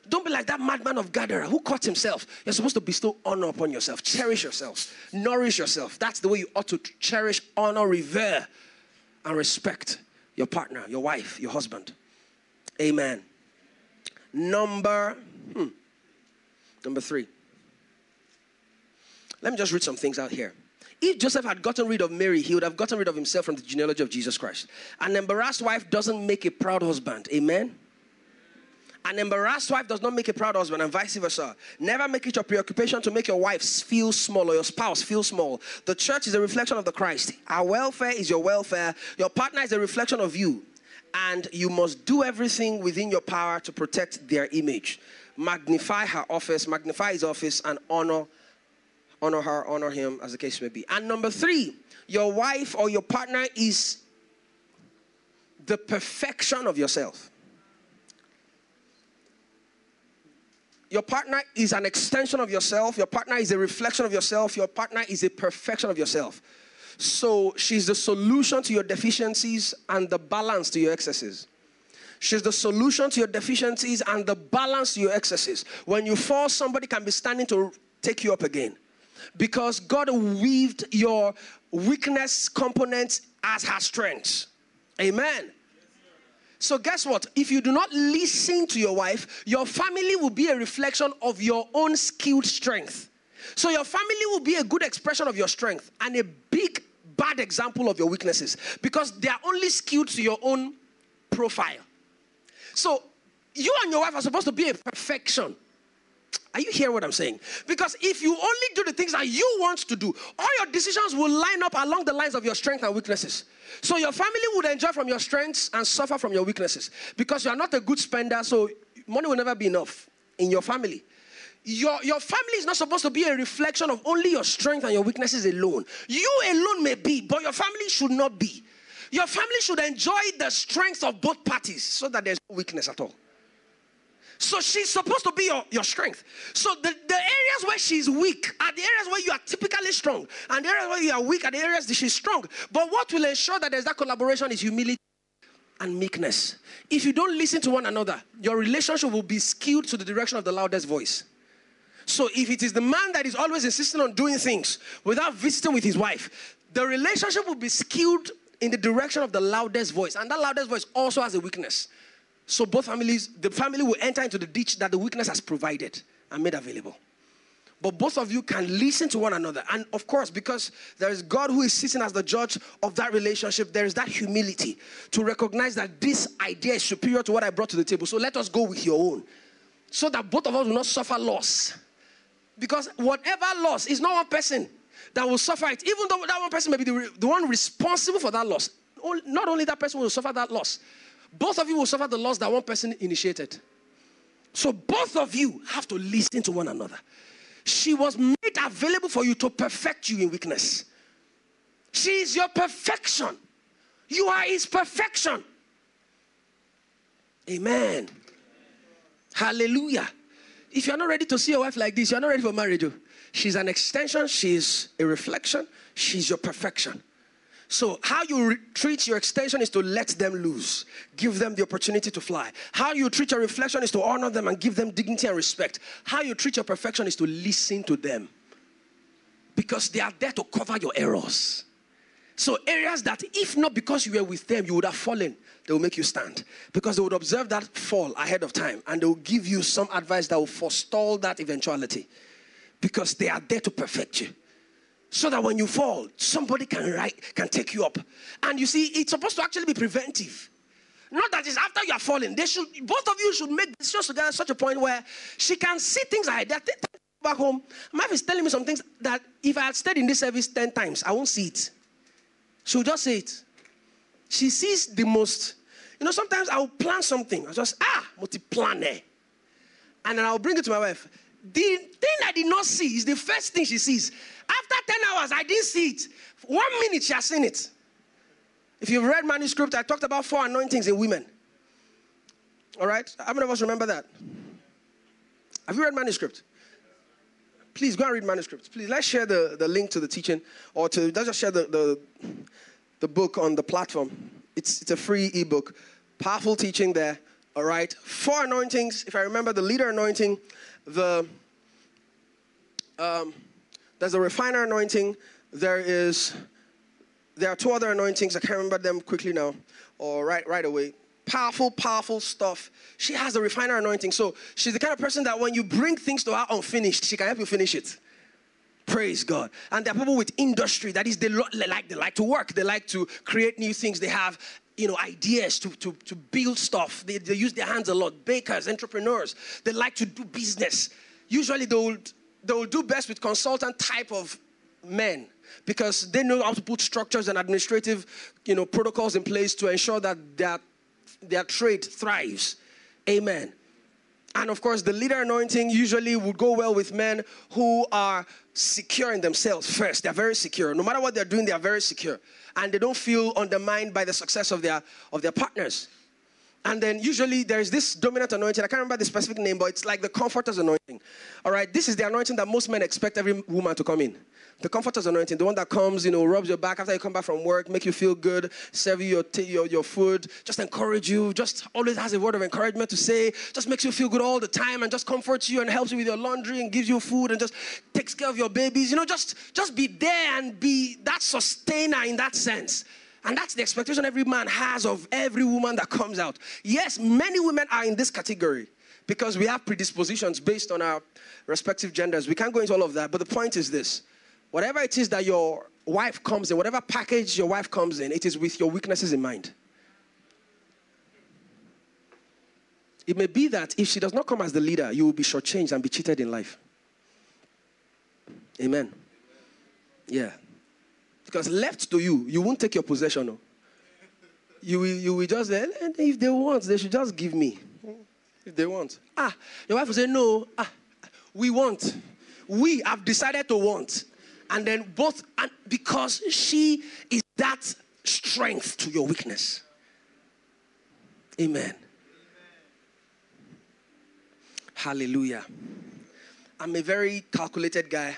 Don't be like that madman of Gadara who caught himself. You're supposed to bestow honor upon yourself. Cherish yourself. Nourish yourself. That's the way you ought to cherish, honor, revere, and respect your partner, your wife, your husband. Amen. Number three. Let me just read some things out here. If Joseph had gotten rid of Mary, he would have gotten rid of himself from the genealogy of Jesus Christ. An embarrassed wife doesn't make a proud husband. Amen? An embarrassed wife does not make a proud husband, and vice versa. Never make it your preoccupation to make your wife feel small or your spouse feel small. The church is a reflection of the Christ. Our welfare is your welfare. Your partner is a reflection of you. And you must do everything within your power to protect their image. Magnify her office, magnify his office, and honor her, honor him, as the case may be. And number three, your wife or your partner is the perfection of yourself. Your partner is an extension of yourself. Your partner is a reflection of yourself. Your partner is a perfection of yourself. So she's the solution to your deficiencies and the balance to your excesses. She's the solution to your deficiencies and the balance to your excesses. When you fall, somebody can be standing to take you up again. Because God weaved your weakness components as her strengths. Amen. So guess what? If you do not listen to your wife, your family will be a reflection of your own skilled strength. So your family will be a good expression of your strength and a big, bad example of your weaknesses because they are only skewed to your own profile. So you and your wife are supposed to be a perfection. Are you hearing what I'm saying? Because if you only do the things that you want to do, all your decisions will line up along the lines of your strengths and weaknesses. So your family would enjoy from your strengths and suffer from your weaknesses because you are not a good spender, so money will never be enough in your family. Your family is not supposed to be a reflection of only your strength and your weaknesses alone. You alone may be, but your family should not be. Your family should enjoy the strengths of both parties so that there's no weakness at all. So she's supposed to be your strength. So the areas where she's weak are the areas where you are typically strong. And the areas where you are weak are the areas that she's strong. But what will ensure that there's that collaboration is humility and meekness. If you don't listen to one another, your relationship will be skewed to the direction of the loudest voice. So if it is the man that is always insisting on doing things without visiting with his wife, the relationship will be skewed in the direction of the loudest voice. And that loudest voice also has a weakness. So both families, the family will enter into the ditch that the weakness has provided and made available. But both of you can listen to one another. And of course, because there is God who is sitting as the judge of that relationship, there is that humility to recognize that this idea is superior to what I brought to the table. So let us go with your own. So that both of us will not suffer loss. Because whatever loss is not one person that will suffer it. Even though that one person may be the one responsible for that loss. Not only that person will suffer that loss. Both of you will suffer the loss that one person initiated. So both of you have to listen to one another. She was made available for you to perfect you in weakness. She is your perfection. You are his perfection. Amen. Hallelujah. If you're not ready to see your wife like this, you're not ready for marriage. She's an extension. She's a reflection. She's your perfection. So how you treat your extension is to let them loose. Give them the opportunity to fly. How you treat your reflection is to honor them and give them dignity and respect. How you treat your perfection is to listen to them. Because they are there to cover your errors. So areas that if not because you were with them, you would have fallen, they will make you stand. Because they would observe that fall ahead of time. And they will give you some advice that will forestall that eventuality. Because they are there to perfect you. So that when you fall, somebody can take you up. And you see, it's supposed to actually be preventive. Not that it's after you are falling. Both of you should make decisions together at such a point where she can see things like that. Back home, my wife is telling me some things that if I had stayed in this service 10 times, I won't see it. She'll just say it. She sees the most. You know, sometimes I'll plan something. I'll just, multi-planner. And then I'll bring it to my wife. The thing I did not see is the first thing she sees. After 10 hours, I didn't see it. 1 minute, she has seen it. If you've read manuscript, I talked about 4 anointings in women. All right? How many of us remember that? Have you read manuscript? Please, go and read manuscripts. Please, let's share the link to the teaching. Or let's just share the book on the platform. It's a free ebook. Powerful teaching there. All right. 4 anointings. If I remember, the leader anointing. There's the refiner anointing. There are 2 other anointings. I can't remember them quickly now. Or right away. Powerful, powerful stuff. She has the refiner anointing. So she's the kind of person that when you bring things to her unfinished, she can help you finish it. Praise God. And there are people with industry. That is, they like to work. They like to create new things. They have, you know, ideas to build stuff. They use their hands a lot. Bakers, entrepreneurs. They like to do business. Usually they will do best with consultant type of men. Because they know how to put structures and administrative, protocols in place to ensure that their trade thrives. Amen. And of course, the leader anointing usually would go well with men who are secure in themselves first. They're very secure. No matter what they're doing, they are very secure. And they don't feel undermined by the success of their partners. And then usually there is this dominant anointing. I can't remember the specific name, but it's like the comforter's anointing. All right, this is the anointing that most men expect every woman to come in. The comforter's anointing, the one that comes, rubs your back after you come back from work, make you feel good, serve you your food, just encourage you, just always has a word of encouragement to say, just makes you feel good all the time and just comforts you and helps you with your laundry and gives you food and just takes care of your babies. Just be there and be that sustainer in that sense. And that's the expectation every man has of every woman that comes out. Yes, many women are in this category because we have predispositions based on our respective genders. We can't go into all of that, but the point is this. Whatever it is that your wife comes in, whatever package your wife comes in, it is with your weaknesses in mind. It may be that if she does not come as the leader, you will be shortchanged and be cheated in life. Amen. Yeah. Because left to you, you won't take your possession. No. You will just say, if they want, they should just give me. If they want. Your wife will say, no, we want. We have decided to want. And then because she is that strength to your weakness. Amen. Hallelujah. I'm a very calculated guy.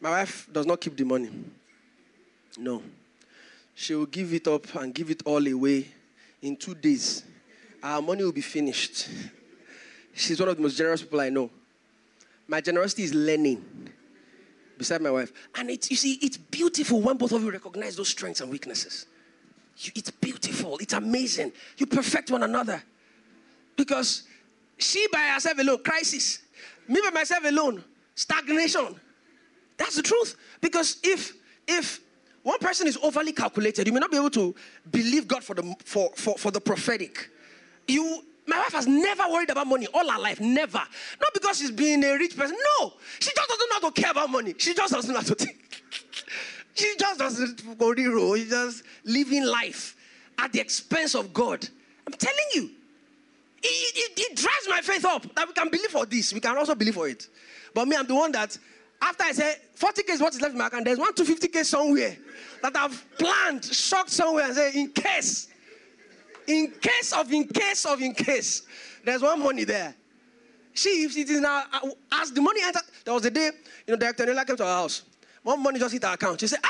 My wife does not keep the money. No. She will give it up and give it all away in 2 days. Our money will be finished. She's one of the most generous people I know. My generosity is learning. Beside my wife. And it's beautiful when both of you recognize those strengths and weaknesses. It's beautiful. It's amazing. You perfect one another. Because she by herself alone, crisis. Me by myself alone, stagnation. That's the truth. Because if one person is overly calculated, you may not be able to believe God for the prophetic. My wife has never worried about money all her life, never. Not because she's being a rich person, no. She just doesn't know how to care about money. She just doesn't know how to think. She just doesn't go the road. She's just living life at the expense of God. I'm telling you, it drives my faith up that we can believe for this. We can also believe for it. But me, I'm the one that After I said, 40K is what is left in my account. There's 1 to 50K somewhere that I've planned, shocked somewhere and said, in case, there's one money there. See, if it is now, as the money entered, there was a day, Director Nela came to our house. One money just hit our account. She said,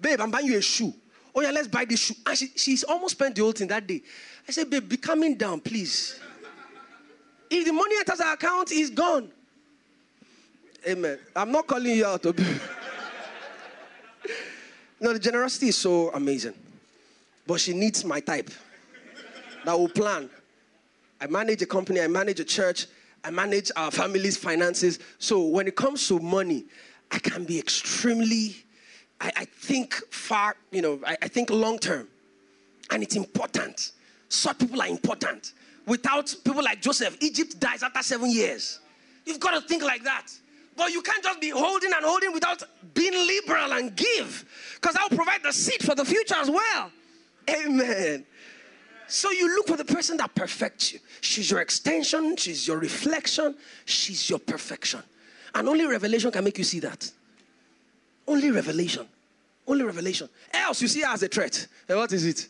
babe, I'm buying you a shoe. Oh yeah, let's buy this shoe. And she's almost spent the whole thing that day. I said, babe, be calming down, please. If the money enters our account, it's gone. Amen. I'm not calling you out. No, the generosity is so amazing. But she needs my type that will plan. I manage a company, I manage a church, I manage our family's finances. So when it comes to money, I can be extremely, I think far, I think long term. And it's important. Such people are important. Without people like Joseph, Egypt dies after 7 years. You've got to think like that. But you can't just be holding and holding without being liberal and give. Because I'll provide the seed for the future as well. Amen. So you look for the person that perfects you. She's your extension. She's your reflection. She's your perfection. And only revelation can make you see that. Only revelation. Only revelation. Else you see her as a threat. And what is it?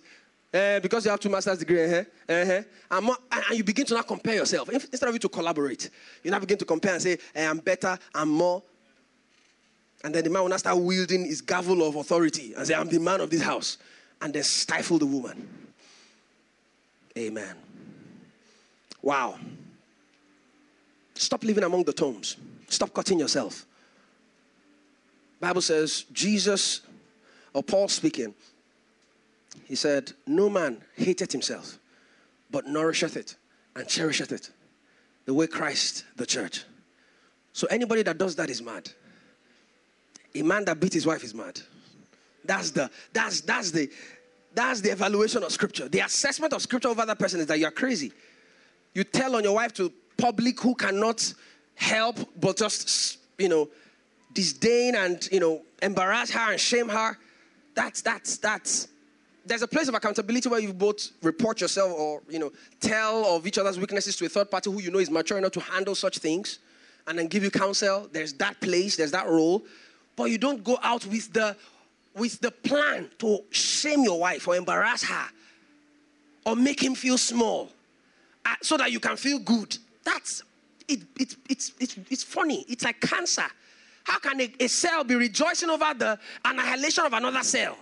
Because you have 2 master's degrees, and you begin to not compare yourself. Instead of you to collaborate, you now begin to compare and say, I'm better, I'm more. And then the man will now start wielding his gavel of authority and say, I'm the man of this house. And then stifle the woman. Amen. Wow. Stop living among the tombs. Stop cutting yourself. The Bible says, Jesus, or Paul speaking, he said, no man hateth himself, but nourisheth it and cherisheth it, the way Christ the church. So anybody that does that is mad. A man that beat his wife is mad. That's the evaluation of Scripture. The assessment of Scripture over that person is that you are crazy. You tell on your wife to public who cannot help but just, disdain and, embarrass her and shame her. That's. There's a place of accountability where you both report yourself or, tell of each other's weaknesses to a third party who you know is mature enough to handle such things and then give you counsel. There's that place, there's that role. But you don't go out with the plan to shame your wife or embarrass her or make him feel small so that you can feel good. It's funny. It's like cancer. How can a cell be rejoicing over the annihilation of another cell?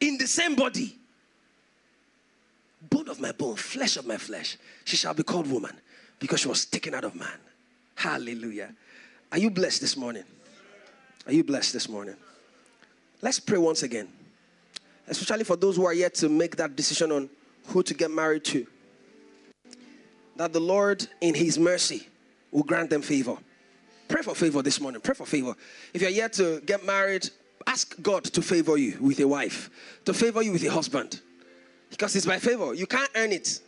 In the same body, bone of my bone, flesh of my flesh, she shall be called woman because she was taken out of man. Hallelujah. Are you blessed this morning? Are you blessed this morning? Let's pray once again, especially for those who are yet to make that decision on who to get married to, that the Lord in his mercy will grant them favor. Pray for favor this morning. Pray for favor. If you're yet to get married, ask God to favor you with a wife, to favor you with a husband. Because it's by favor. You can't earn it.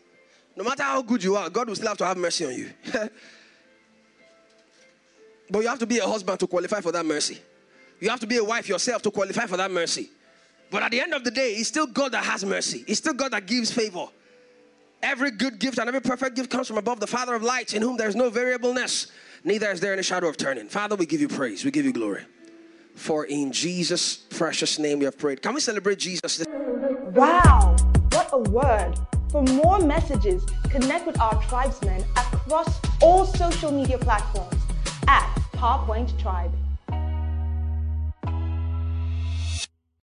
No matter how good you are, God will still have to have mercy on you. But you have to be a husband to qualify for that mercy. You have to be a wife yourself to qualify for that mercy. But at the end of the day, it's still God that has mercy. It's still God that gives favor. Every good gift and every perfect gift comes from above, the Father of lights, in whom there is no variableness, neither is there any shadow of turning. Father, we give you praise. We give you glory. For in Jesus' precious name we have prayed. Can we celebrate Jesus? Wow, what a word. For more messages, connect with our tribesmen across all social media platforms at PowerPoint Tribe.